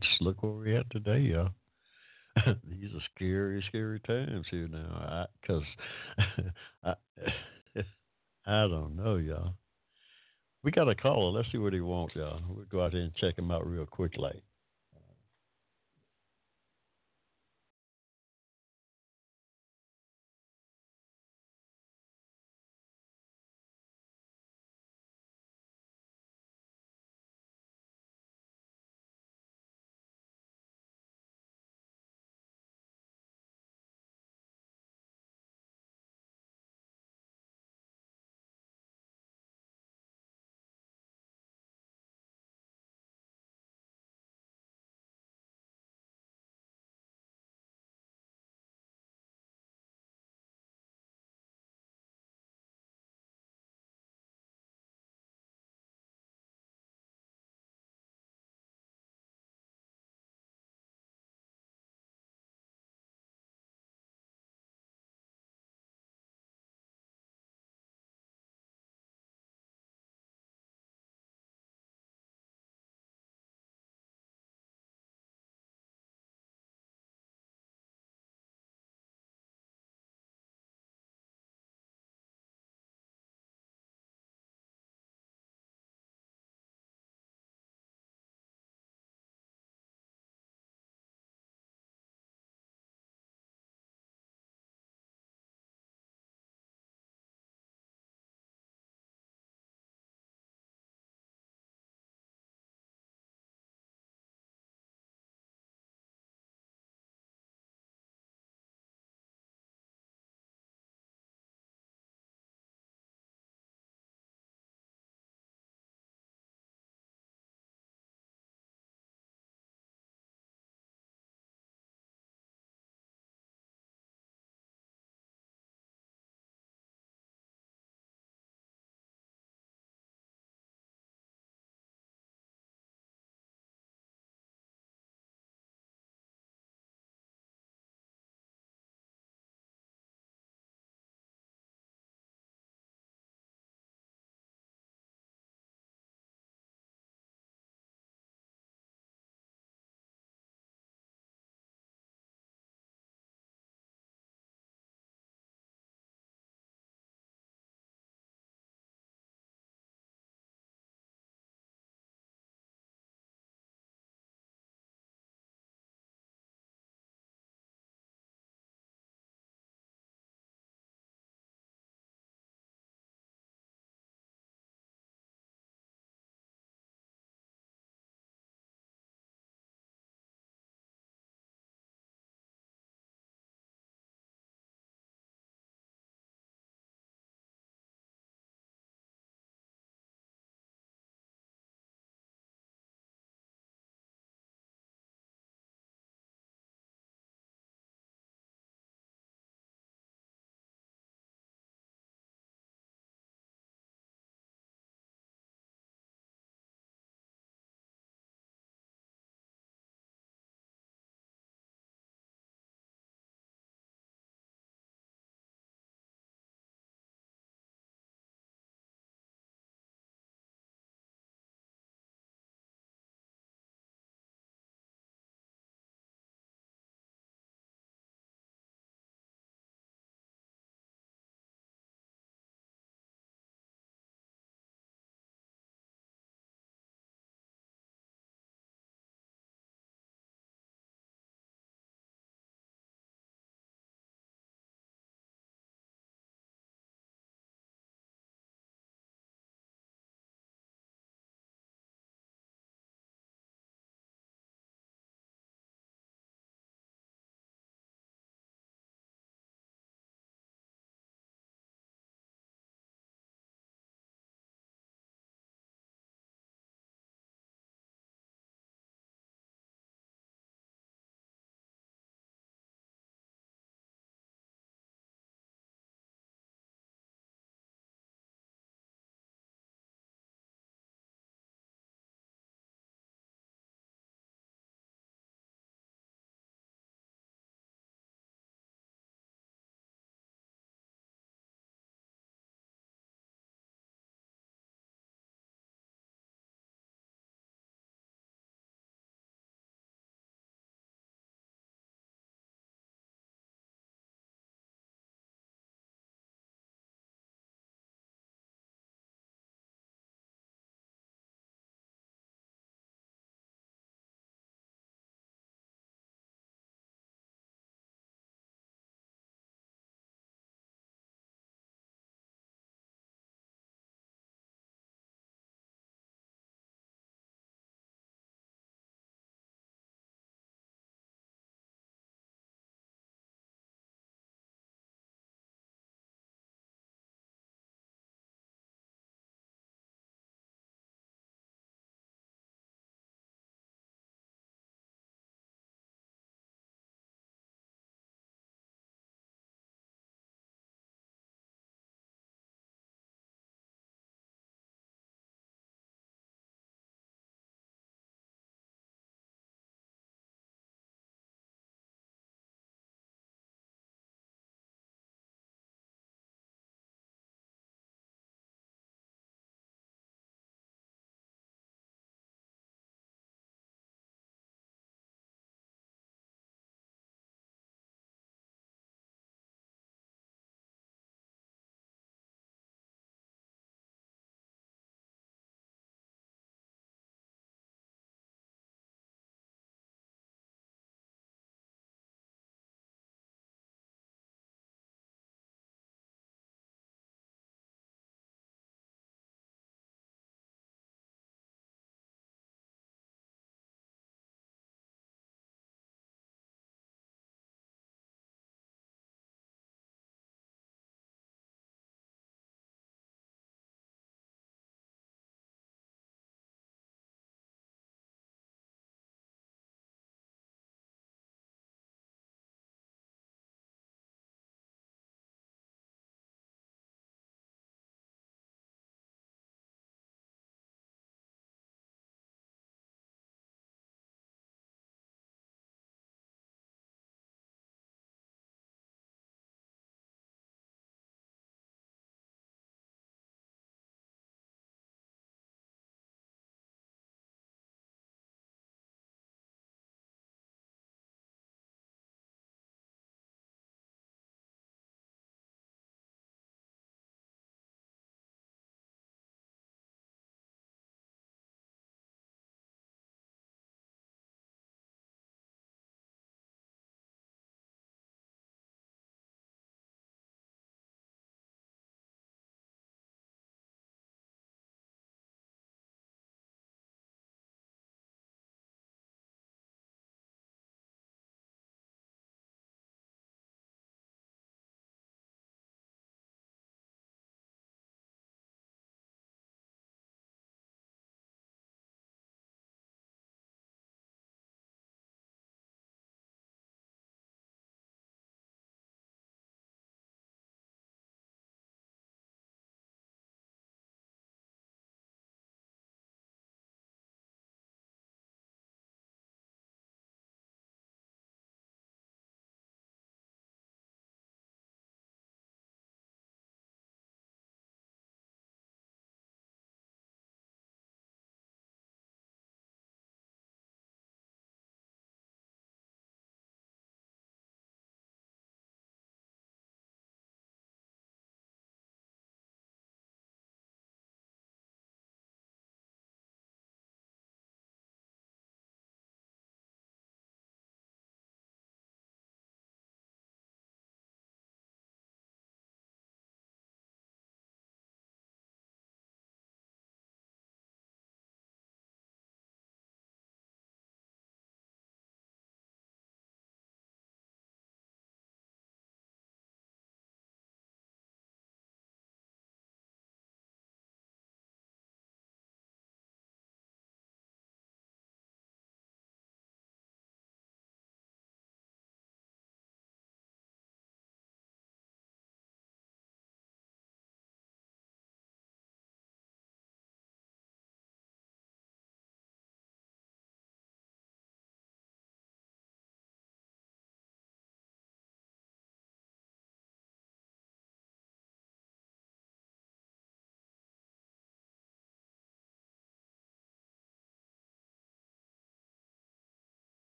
just look where we're at today, y'all. These are scary, scary times here now. Because I don't know, y'all. We got a caller. Let's see what he wants, y'all. We'll go out here and check him out real quickly.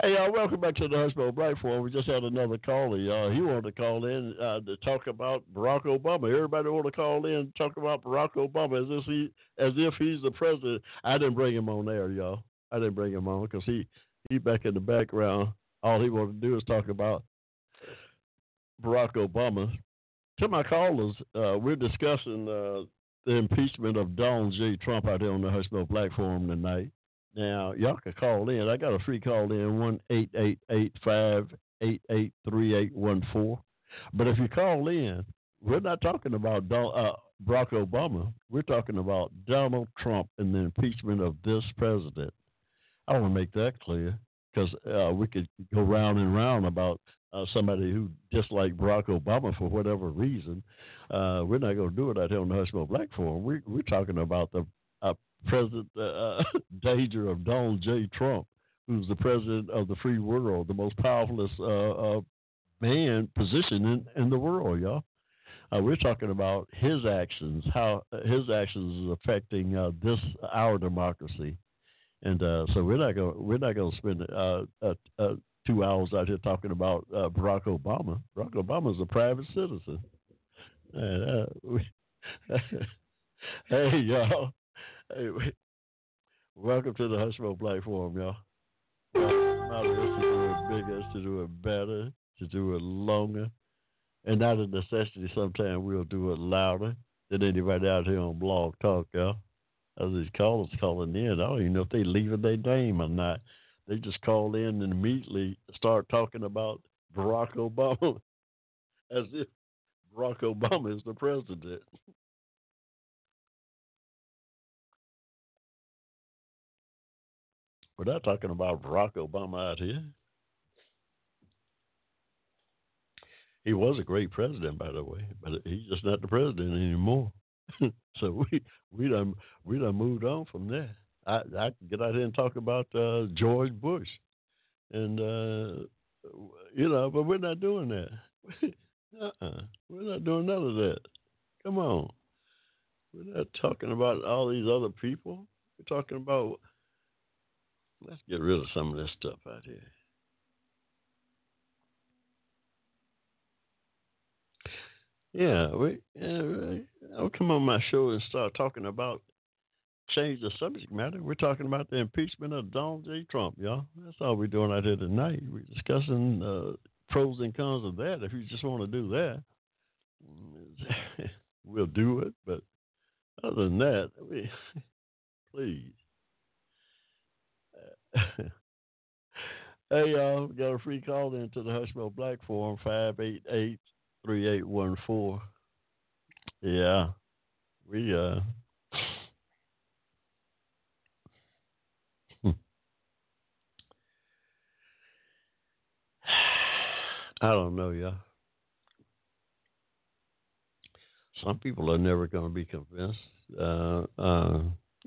Hey, welcome back to the Hushmo Black Forum. We just had another caller. He wanted to call in to talk about Barack Obama. Everybody want to call in and talk about Barack Obama as if he's the president. I didn't bring him on there, y'all. I didn't bring him on because he back in the background. All he wanted to do is talk about Barack Obama. To my callers, we're discussing the impeachment of Donald J. Trump out here on the Hushmo Black Forum tonight. Now, y'all can call in. I got a free call in, 1-888-588-3814. But if you call in, we're not talking about Barack Obama. We're talking about Donald Trump and the impeachment of this president. I want to make that clear because we could go round and round about somebody who disliked Barack Obama for whatever reason. We're not going to do it out here on the Hushmo Black Forum. We're talking about the present danger of Donald J. Trump, who's the president of the free world, the most powerful man position in the world, y'all. We're talking about his actions, how his actions is affecting our democracy, and so we're not gonna spend 2 hours out here talking about Barack Obama. Barack Obama is a private citizen. Hey, y'all. Anyway, welcome to the Hushmo Black Forum, y'all. Not us to do it bigger, to do it better, to do it longer. And out of necessity, sometimes we'll do it louder than anybody out here on Blog Talk, y'all. As these callers calling in, I don't even know if they leaving their name or not. They just call in and immediately start talking about Barack Obama as if Barack Obama is the president. We're not talking about Barack Obama out here. He was a great president, by the way, but he's just not the president anymore. So we done moved on from that. I can get out here and talk about George Bush, and but we're not doing that. We're not doing none of that. Come on, we're not talking about all these other people. We're talking about. Let's get rid of some of this stuff out here. Yeah, I'll come on my show and start talking about change the subject matter. We're talking about the impeachment of Donald J. Trump, y'all. That's all we're doing out here tonight. We're discussing pros and cons of that. If you just want to do that, we'll do it. But other than that, please. Hey, y'all, we got a free call in to the Hushmo Black Forum, 588-3814. Yeah, we I don't know, y'all. Some people are never going to be convinced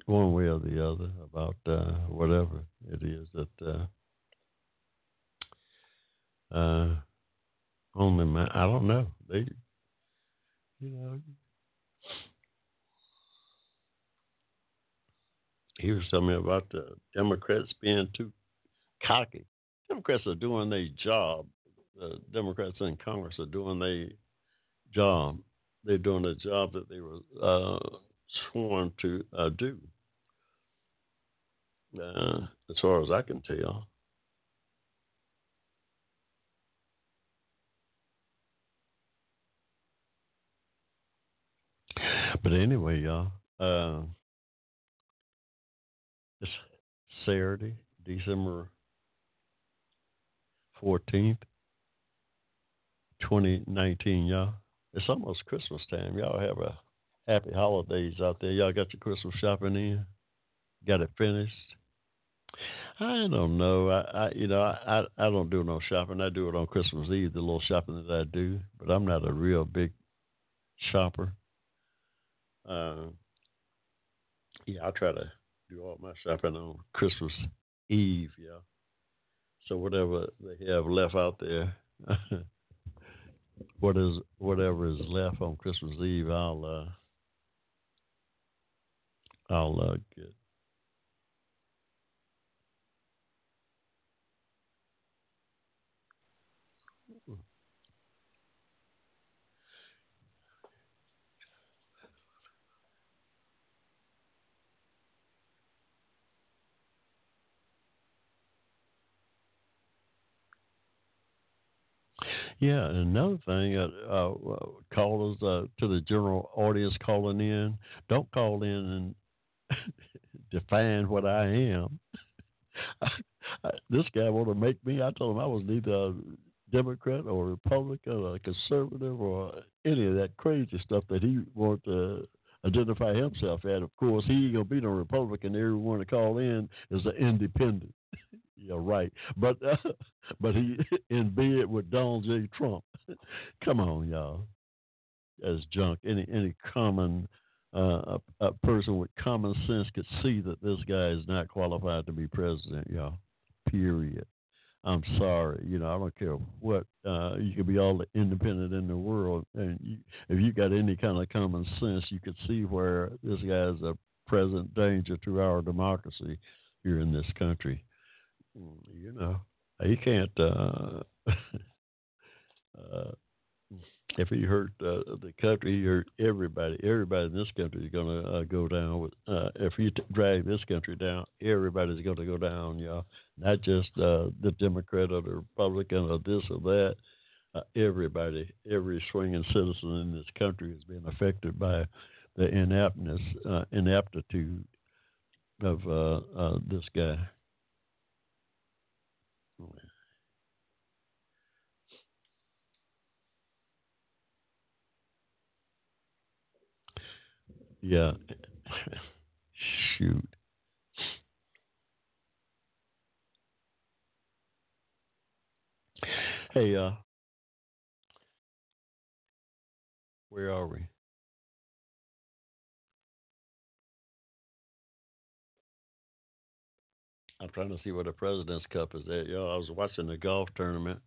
one way or the other about whatever it is that only man, I don't know. They, he was telling me about the Democrats being too cocky. Democrats are doing their job. The Democrats in Congress are doing their job. They're doing the job that they were sworn to do. As far as I can tell. But anyway, y'all, it's Saturday, December 14th, 2019, y'all. It's almost Christmas time. Y'all have a happy holidays out there. Y'all got your Christmas shopping in? Got it finished? I don't know. I don't do no shopping. I do it on Christmas Eve, the little shopping that I do. But I'm not a real big shopper. I try to do all my shopping on Christmas Eve, yeah. So whatever they have left out there, whatever is left on Christmas Eve, I'll get. Yeah, and another thing, callers to the general audience calling in, don't call in and define what I am. This guy wanted to make me, I told him I was neither a Democrat or a Republican or a conservative or any of that crazy stuff that he wanted to identify himself at. Of course, he ain't going to be no Republican. Everyone to call in is an independent. Yeah, right. But he in bed with Donald J. Trump. Come on, y'all. That's junk. Any common a person with common sense could see that this guy is not qualified to be president, y'all. Period. I'm sorry. You know, I don't care what. You could be all the independent in the world, and if you got any kind of common sense, you could see where this guy is a present danger to our democracy here in this country. You know, he can't, if he hurt the country, he hurt everybody. Everybody in this country is going to go down. If you drag this country down, everybody's going to go down, y'all. Not just the Democrat or the Republican or this or that. Everybody, every swinging citizen in this country is being affected by the inaptitude of this guy. Yeah. Shoot. Hey, where are we? I'm trying to see where the President's Cup is at. Yo, I was watching the golf tournament.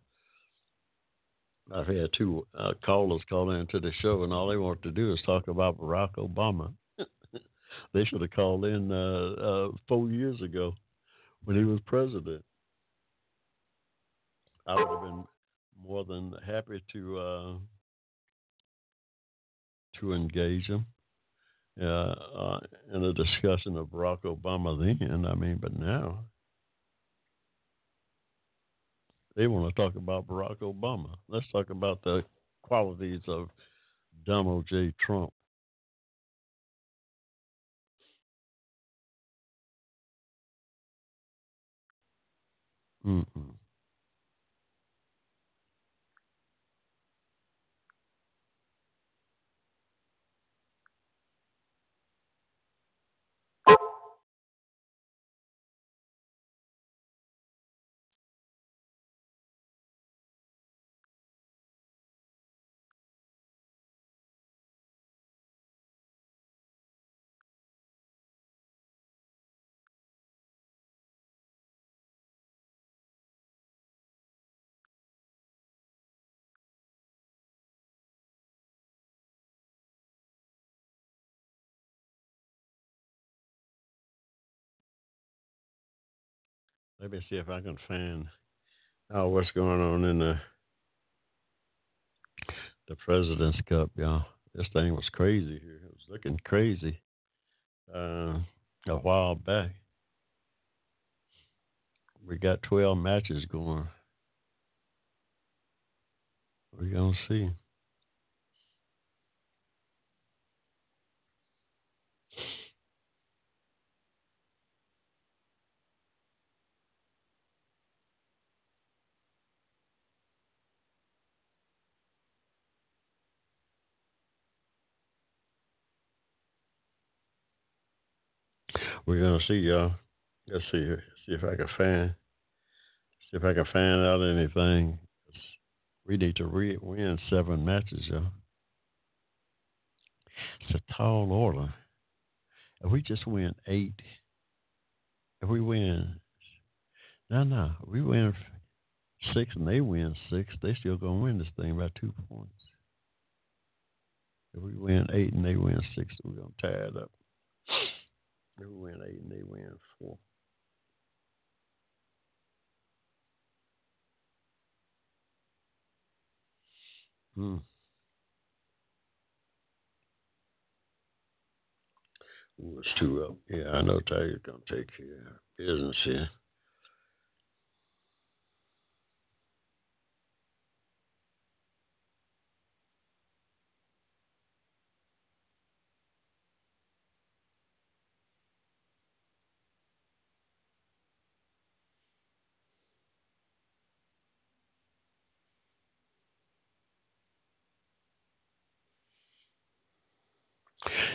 I've had two callers call into the show, and all they want to do is talk about Barack Obama. They should have called in 4 years ago when he was president. I would have been more than happy to engage him. In a discussion of Barack Obama then, I mean, but now they want to talk about Barack Obama. Let's talk about the qualities of Donald J. Trump. Mm-mm. Let me see if I can find out what's going on in the President's Cup, y'all. This thing was crazy here. It was looking crazy a while back. We got 12 matches going. We're going to see. We're gonna see, y'all. Let's see here. See if I can find out anything. We need to win 7 matches, y'all. It's a tall order. If we just win 8, if we win, we win 6 and they win 6. They still gonna win this thing by 2 points. If we win 8 and they win 6, we're gonna tie it up. They win 8 and they win 4. Ooh, it's 2-0. Yeah, I know Tiger's going to take care of business here.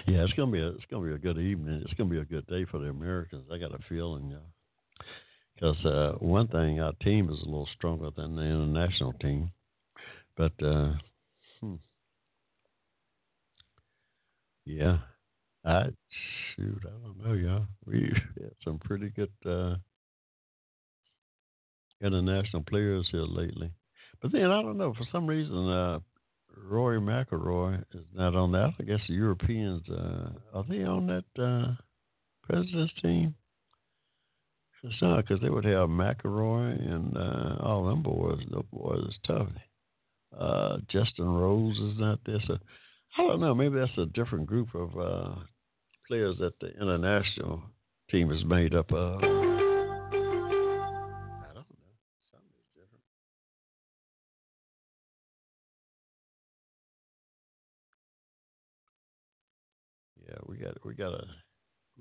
Yeah, it's gonna be a good evening. It's gonna be a good day for the Americans. I got a feeling, because one thing, our team is a little stronger than the international team. But yeah, I don't know, y'all. We had some pretty good international players here lately. But then I don't know, for some reason. Rory McIlroy is not on that. I guess the Europeans, are they on that president's team? It's not, because they would have McIlroy and all them boys. Those boys is tough. Justin Rose is not there. So I don't know. Maybe that's a different group of players that the international team is made up of. Yeah,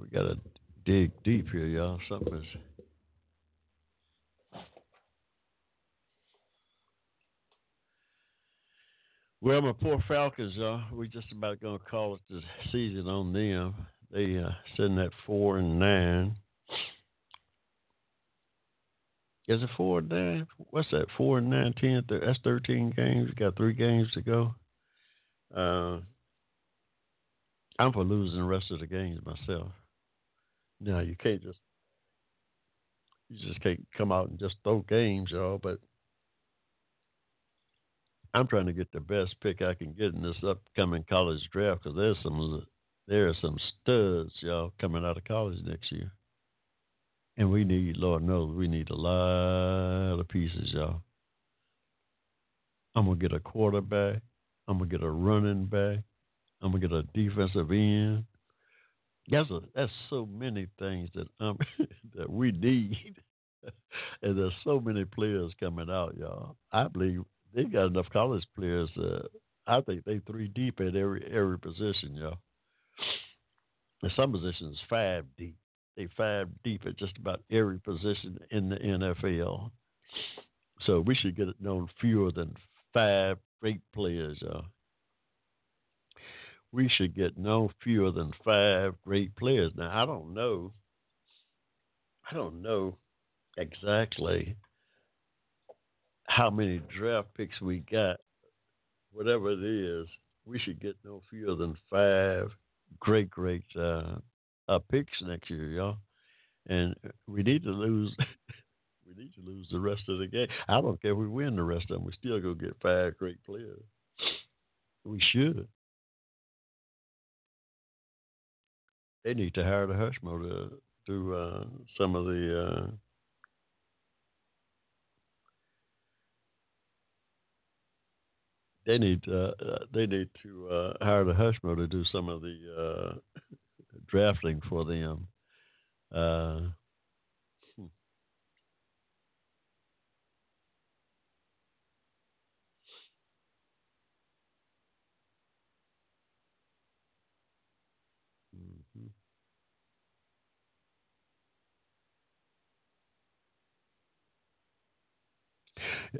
we gotta dig deep here, y'all. Something's well, my poor Falcons, y'all. We just about gonna call it the season on them. They sitting at 4-9. Is it 4-9? What's that? 4-9, 10. That's 13 games. Got 3 games to go. I'm for losing the rest of the games myself. Now, you just can't come out and just throw games, y'all, but I'm trying to get the best pick I can get in this upcoming college draft, because there are some studs, y'all, coming out of college next year. And we need, Lord knows, a lot of pieces, y'all. I'm going to get a quarterback. I'm going to get a running back. I'm going to get a defensive end. That's so many things that that we need. And there's so many players coming out, y'all. I believe they got enough college players. I think they 3 deep at every position, y'all. In some positions, 5 deep. They 5 deep at just about every position in the NFL. So we should get it known fewer than 5 great players, y'all. We should get no fewer than 5 great players. Now, I don't know exactly how many draft picks we got. Whatever it is, we should get no fewer than 5 great picks next year, y'all. And we need to lose. We need to lose the rest of the game. I don't care if we win the rest of them. We still go get 5 great players. We should. They need to hire the Hushmo to do some of the They need to hire the Hushmo to do some of the drafting for them.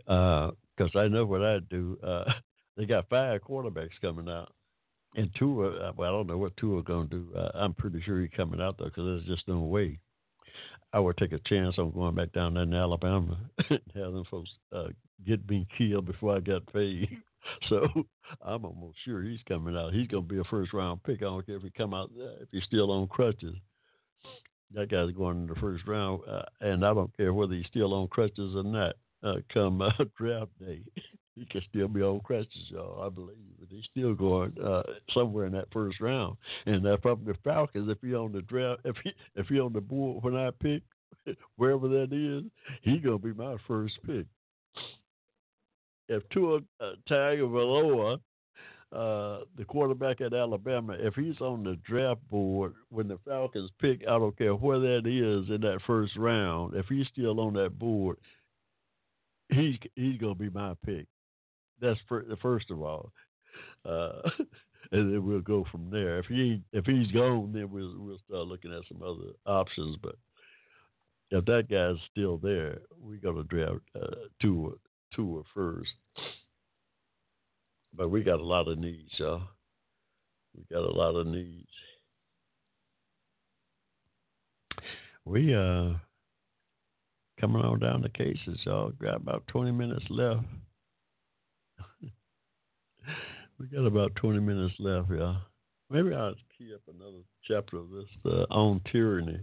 Because I know what I do. They got 5 quarterbacks coming out, and 2 are, well, I don't know what 2 are going to do. I'm pretty sure he's coming out, though, because there's just no way I would take a chance on going back down there in Alabama and have them folks get me killed before I got paid. So I'm almost sure he's coming out. He's going to be a first-round pick. I don't care if he come out, if he's still on crutches. That guy's going in the first round, and I don't care whether he's still on crutches or not. Come draft day, he can still be on crutches, y'all, I believe. But he's still going somewhere in that first round, and that's probably the Falcons. If he on the draft, if he on the board when I pick, wherever that is, he gonna be my first pick. if Tua Tagovailoa, the quarterback at Alabama, if he's on the draft board when the Falcons pick, I don't care where that is in that first round, if he's still on that board, he's going to be my pick. That's first of all. And then we'll go from there. If he's gone, then we'll start looking at some other options. But if that guy's still there, we're going to draft Tua first. But we got a lot of needs, y'all. We got a lot of needs. We coming on down the cases, y'all. Got about 20 minutes left. We got about 20 minutes left, y'all. Maybe I'll key up another chapter of this on tyranny.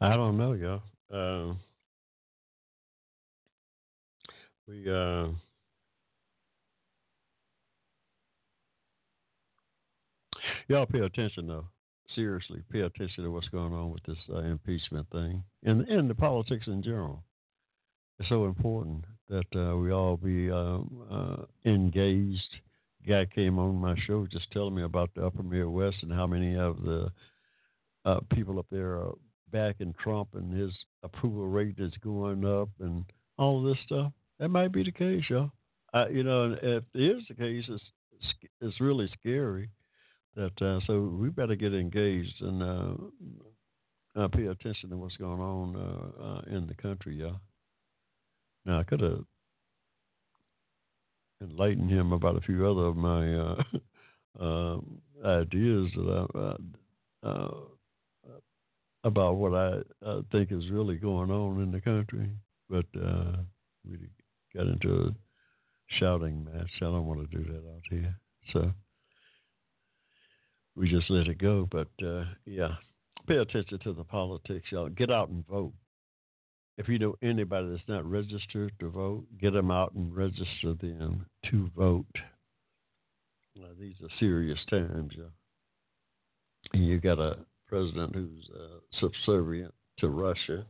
I don't know, y'all. Y'all pay attention, though. Seriously, pay attention to what's going on with this impeachment thing and the politics in general. It's so important that we all be engaged. Guy came on my show just telling me about the Upper Midwest and how many of the people up there are back in Trump, and his approval rate is going up and all of this stuff. That might be the case, y'all. And if it is the case, it's really scary. So we better get engaged and pay attention to what's going on in the country, y'all. Now, I could have enlightened him about a few other of my ideas that I about what I think is really going on in the country. But we got into a shouting match. I don't want to do that out here. So we just let it go. But, yeah, pay attention to the politics, y'all. Get out and vote. If you know anybody that's not registered to vote, get them out and register them to vote. Now, these are serious times, y'all. And you got to president who's subservient to Russia.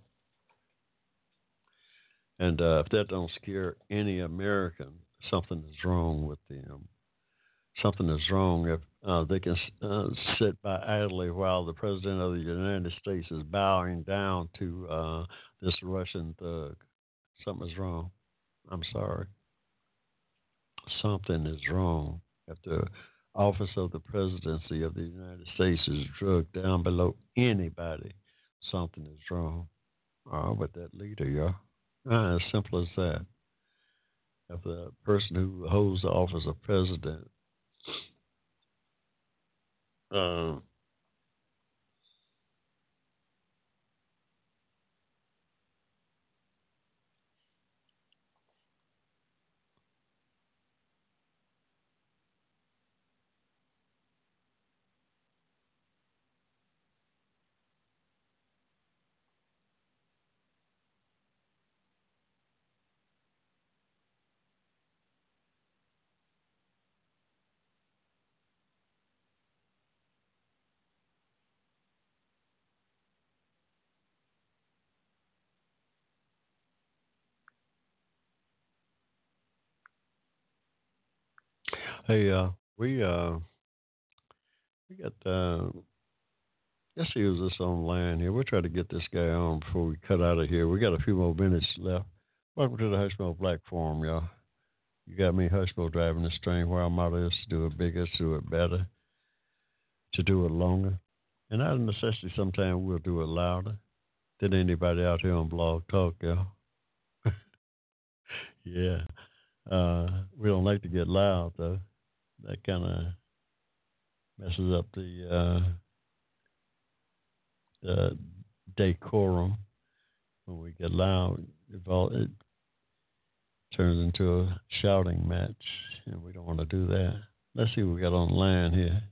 And if that don't scare any American, something is wrong with them. Something is wrong if they can sit by idly while the president of the United States is bowing down to this Russian thug. Something is wrong. I'm sorry. Something is wrong if the office of the presidency of the United States is drugged down below anybody. Something is wrong with that leader, y'all. As simple as that. If the person who holds the office of president Hey, we got, let's use this online here. We'll try to get this guy on before we cut out of here. We got a few more minutes left. Welcome to the Hushmo Black Forum, y'all. You got me, Hushmo, driving this train where our motto is to do it bigger, to do it better, to do it longer. And out of necessity, sometimes we'll do it louder than anybody out here on Blog Talk, y'all. Yeah. We don't like to get loud, though. That kind of messes up the decorum. When we get loud, it turns into a shouting match, and we don't want to do that. Let's see what we got on the line here.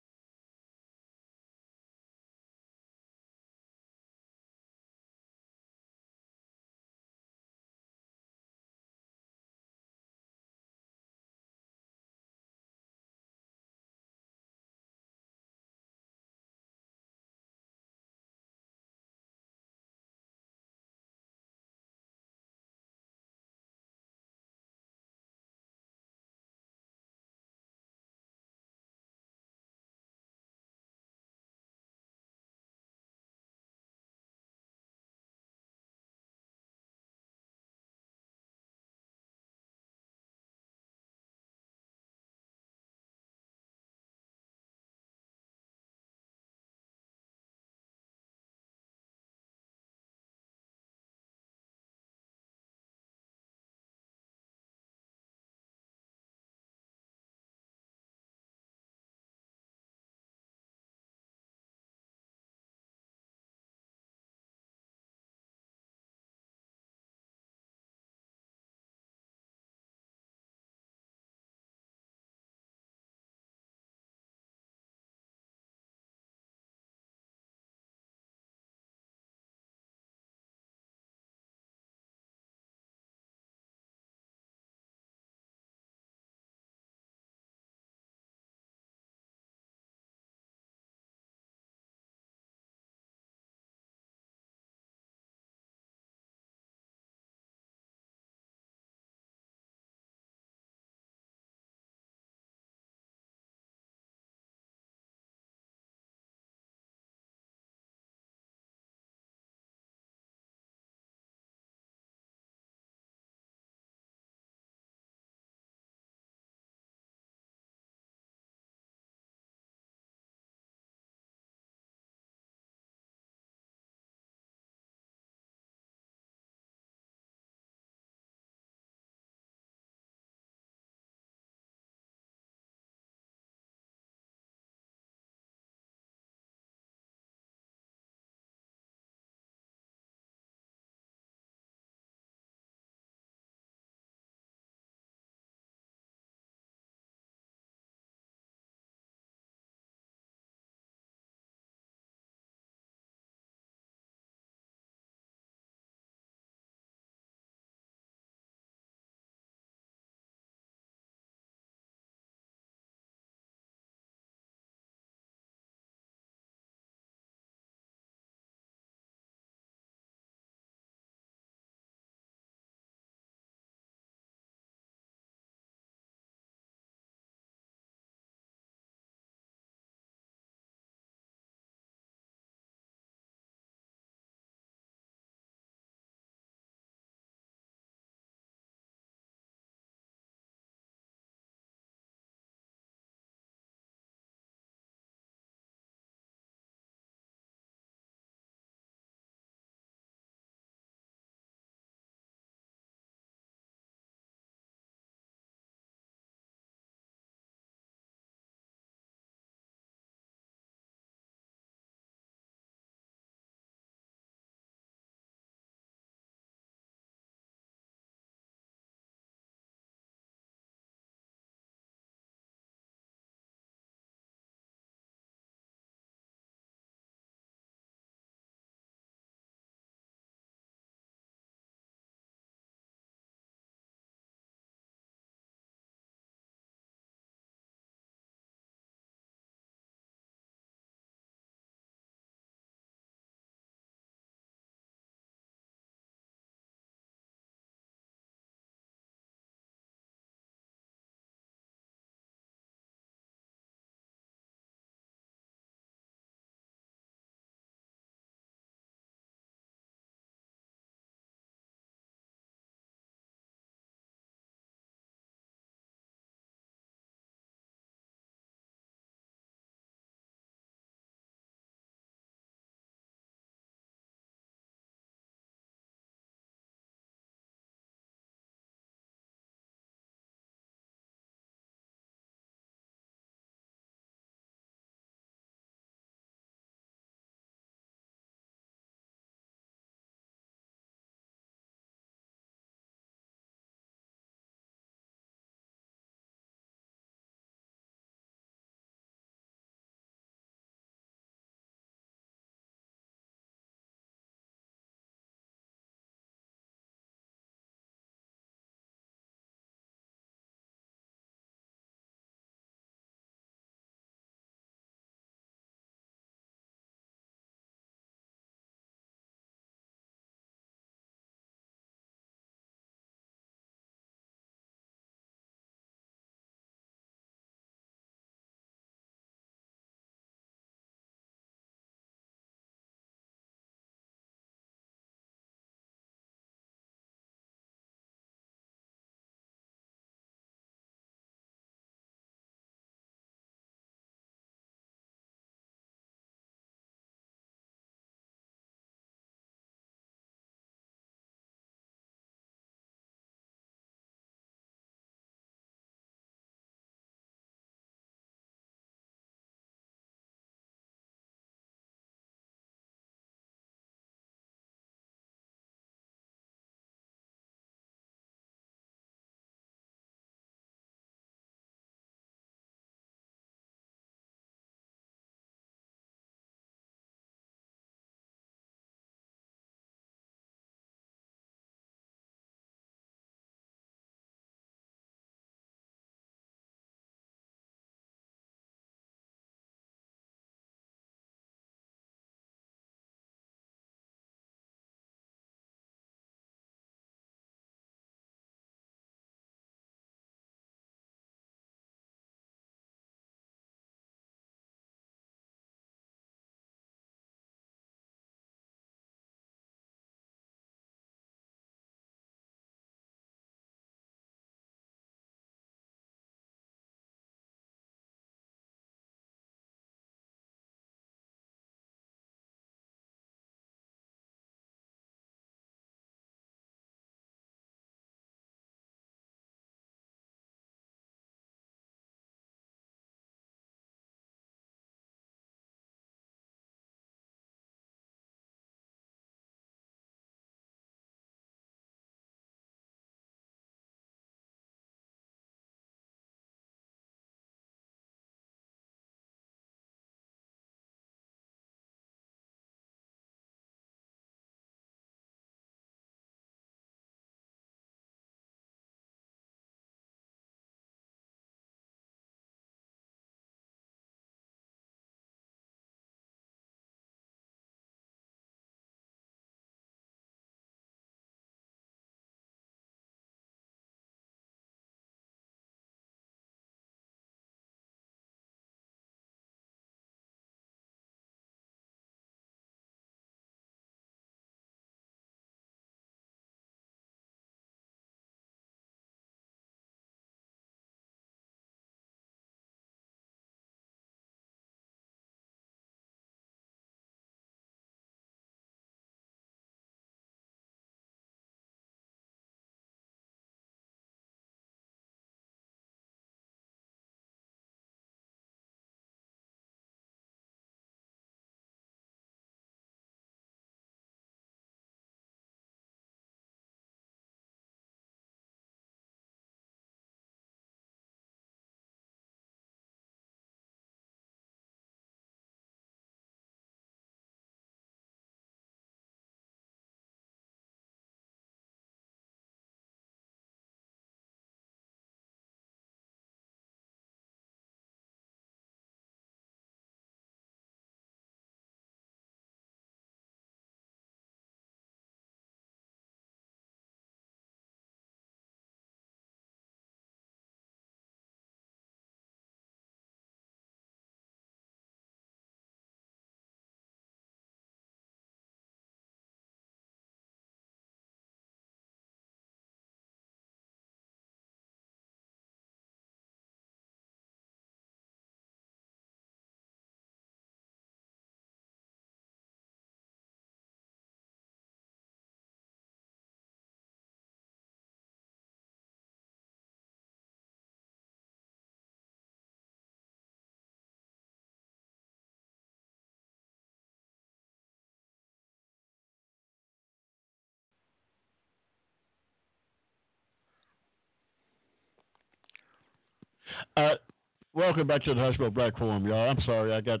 Welcome back to the Hushmo Black Forum, y'all. I'm sorry, I got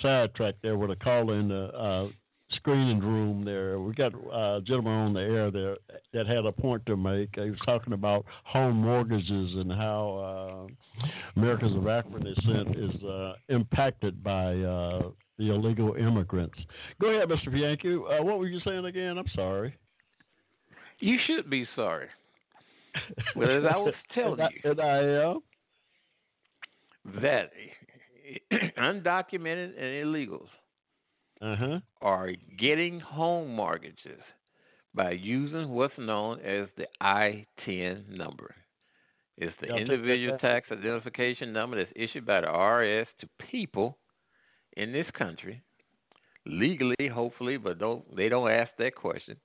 sidetracked there with a call in the screening room there. We got a gentleman on the air there that had a point to make. He was talking about home mortgages and how Americans of African descent is impacted by the illegal immigrants. Go ahead, Mr. Biancu. What were you saying again? I'm sorry. You should be sorry. Well, as I was telling you. And I am. That undocumented and illegals are getting home mortgages by using what's known as the ITIN number. It's the individual tax identification number that's issued by the IRS to people in this country, legally, hopefully, but they don't ask that question,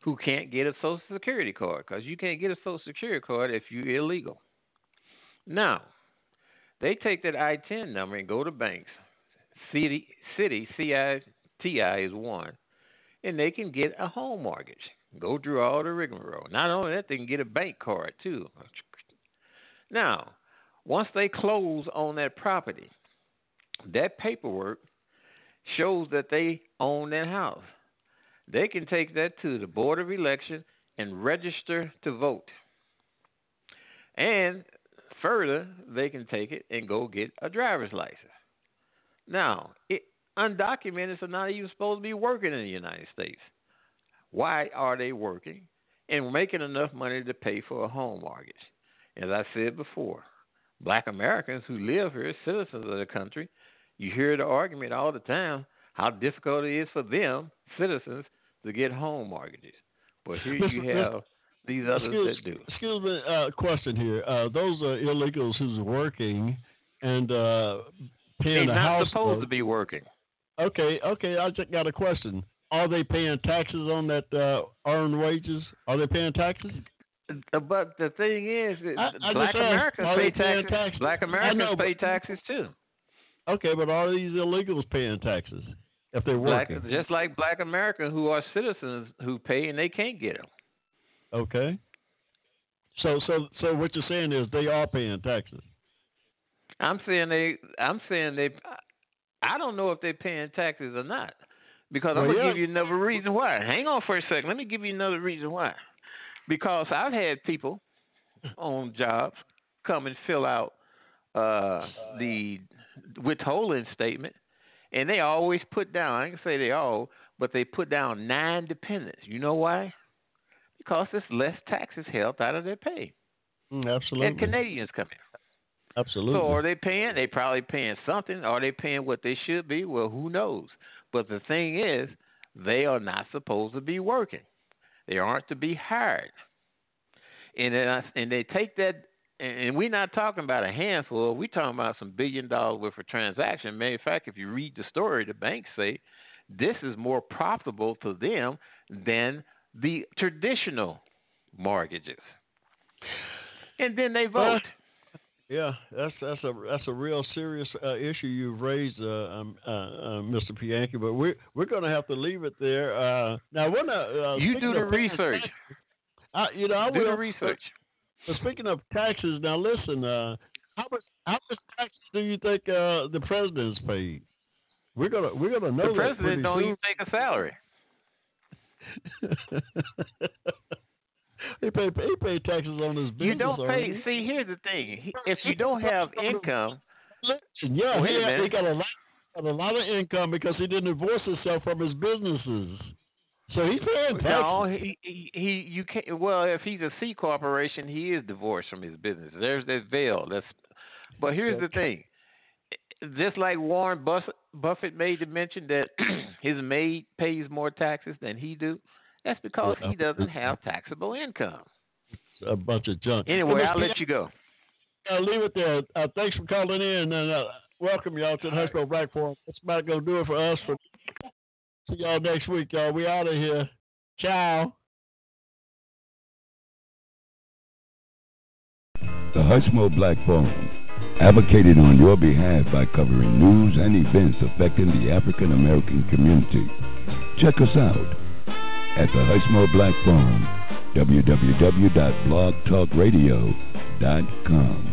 who can't get a Social Security card, because you can't get a Social Security card if you're illegal. Now, they take that I-10 number and go to banks. Citi, C-I-T-I is one, and they can get a home mortgage. Go through all the rigmarole. Not only that, they can get a bank card, too. Now, once they close on that property, that paperwork shows that they own that house. They can take that to the Board of Election and register to vote. And further, they can take it and go get a driver's license. Now, undocumented are not even supposed to be working in the United States. Why are they working and making enough money to pay for a home mortgage? As I said before, Black Americans who live here, citizens of the country, you hear the argument all the time how difficult it is for them, citizens, to get home mortgages. But here you have these others that do. Excuse me, question here. Those are illegals who's working and paying the house. They're not supposed to be working. Okay. I just got a question. Are they paying taxes on that earned wages? Are they paying taxes? But the thing is, Black Americans pay taxes too. Okay, but are these illegals paying taxes if they're working? Just like Black Americans who are citizens who pay and they can't get them. Okay. So what you're saying is they are paying taxes. I'm saying they. I don't know if they're paying taxes or not, because I'm gonna give you another reason why. Hang on for a second. Let me give you another reason why. Because I've had people on jobs come and fill out the withholding statement, and they always put down, I can say they all, but they put down 9 dependents. You know why? Because it's less taxes helped out of their pay. Absolutely. And Canadians come in. Absolutely. So are they paying? They probably paying something. Are they paying what they should be? Well, who knows? But the thing is, they are not supposed to be working. They aren't to be hired. And they take that, and we're not talking about a handful. We're talking about some $1 billion worth of transaction. Matter of fact, if you read the story, the banks say this is more profitable to them than the traditional mortgages. And then they vote. Yeah, that's a real serious issue you've raised, Mr. Biancu. But we're going to have to leave it there. Now, we're not. You do the research. Do the research. But speaking of taxes, now listen. How much taxes do you think the president's paid? We're gonna know. The president don't even make a salary. He pay taxes on his business. You don't pay. See, here's the thing. If you don't have income, he got a lot of income because he didn't divorce himself from his businesses. So he's paying taxes. No, you can't. Well, if he's a C corporation, he is divorced from his business. There's that veil. But here's the thing. Just like Warren Buffett made the mention that his maid pays more taxes than he do, that's because he doesn't have taxable income. It's a bunch of junk. Anyway, I'll let you go. I'll leave it there. Thanks for calling in, and welcome y'all to the Hushmo Black Forum. That's about going to do it for us. See y'all next week, y'all. We out of here. Ciao. The Hushmo Black Forum, advocated on your behalf by covering news and events affecting the African American community. Check us out at the Hushmo Black Forum, www.blogtalkradio.com.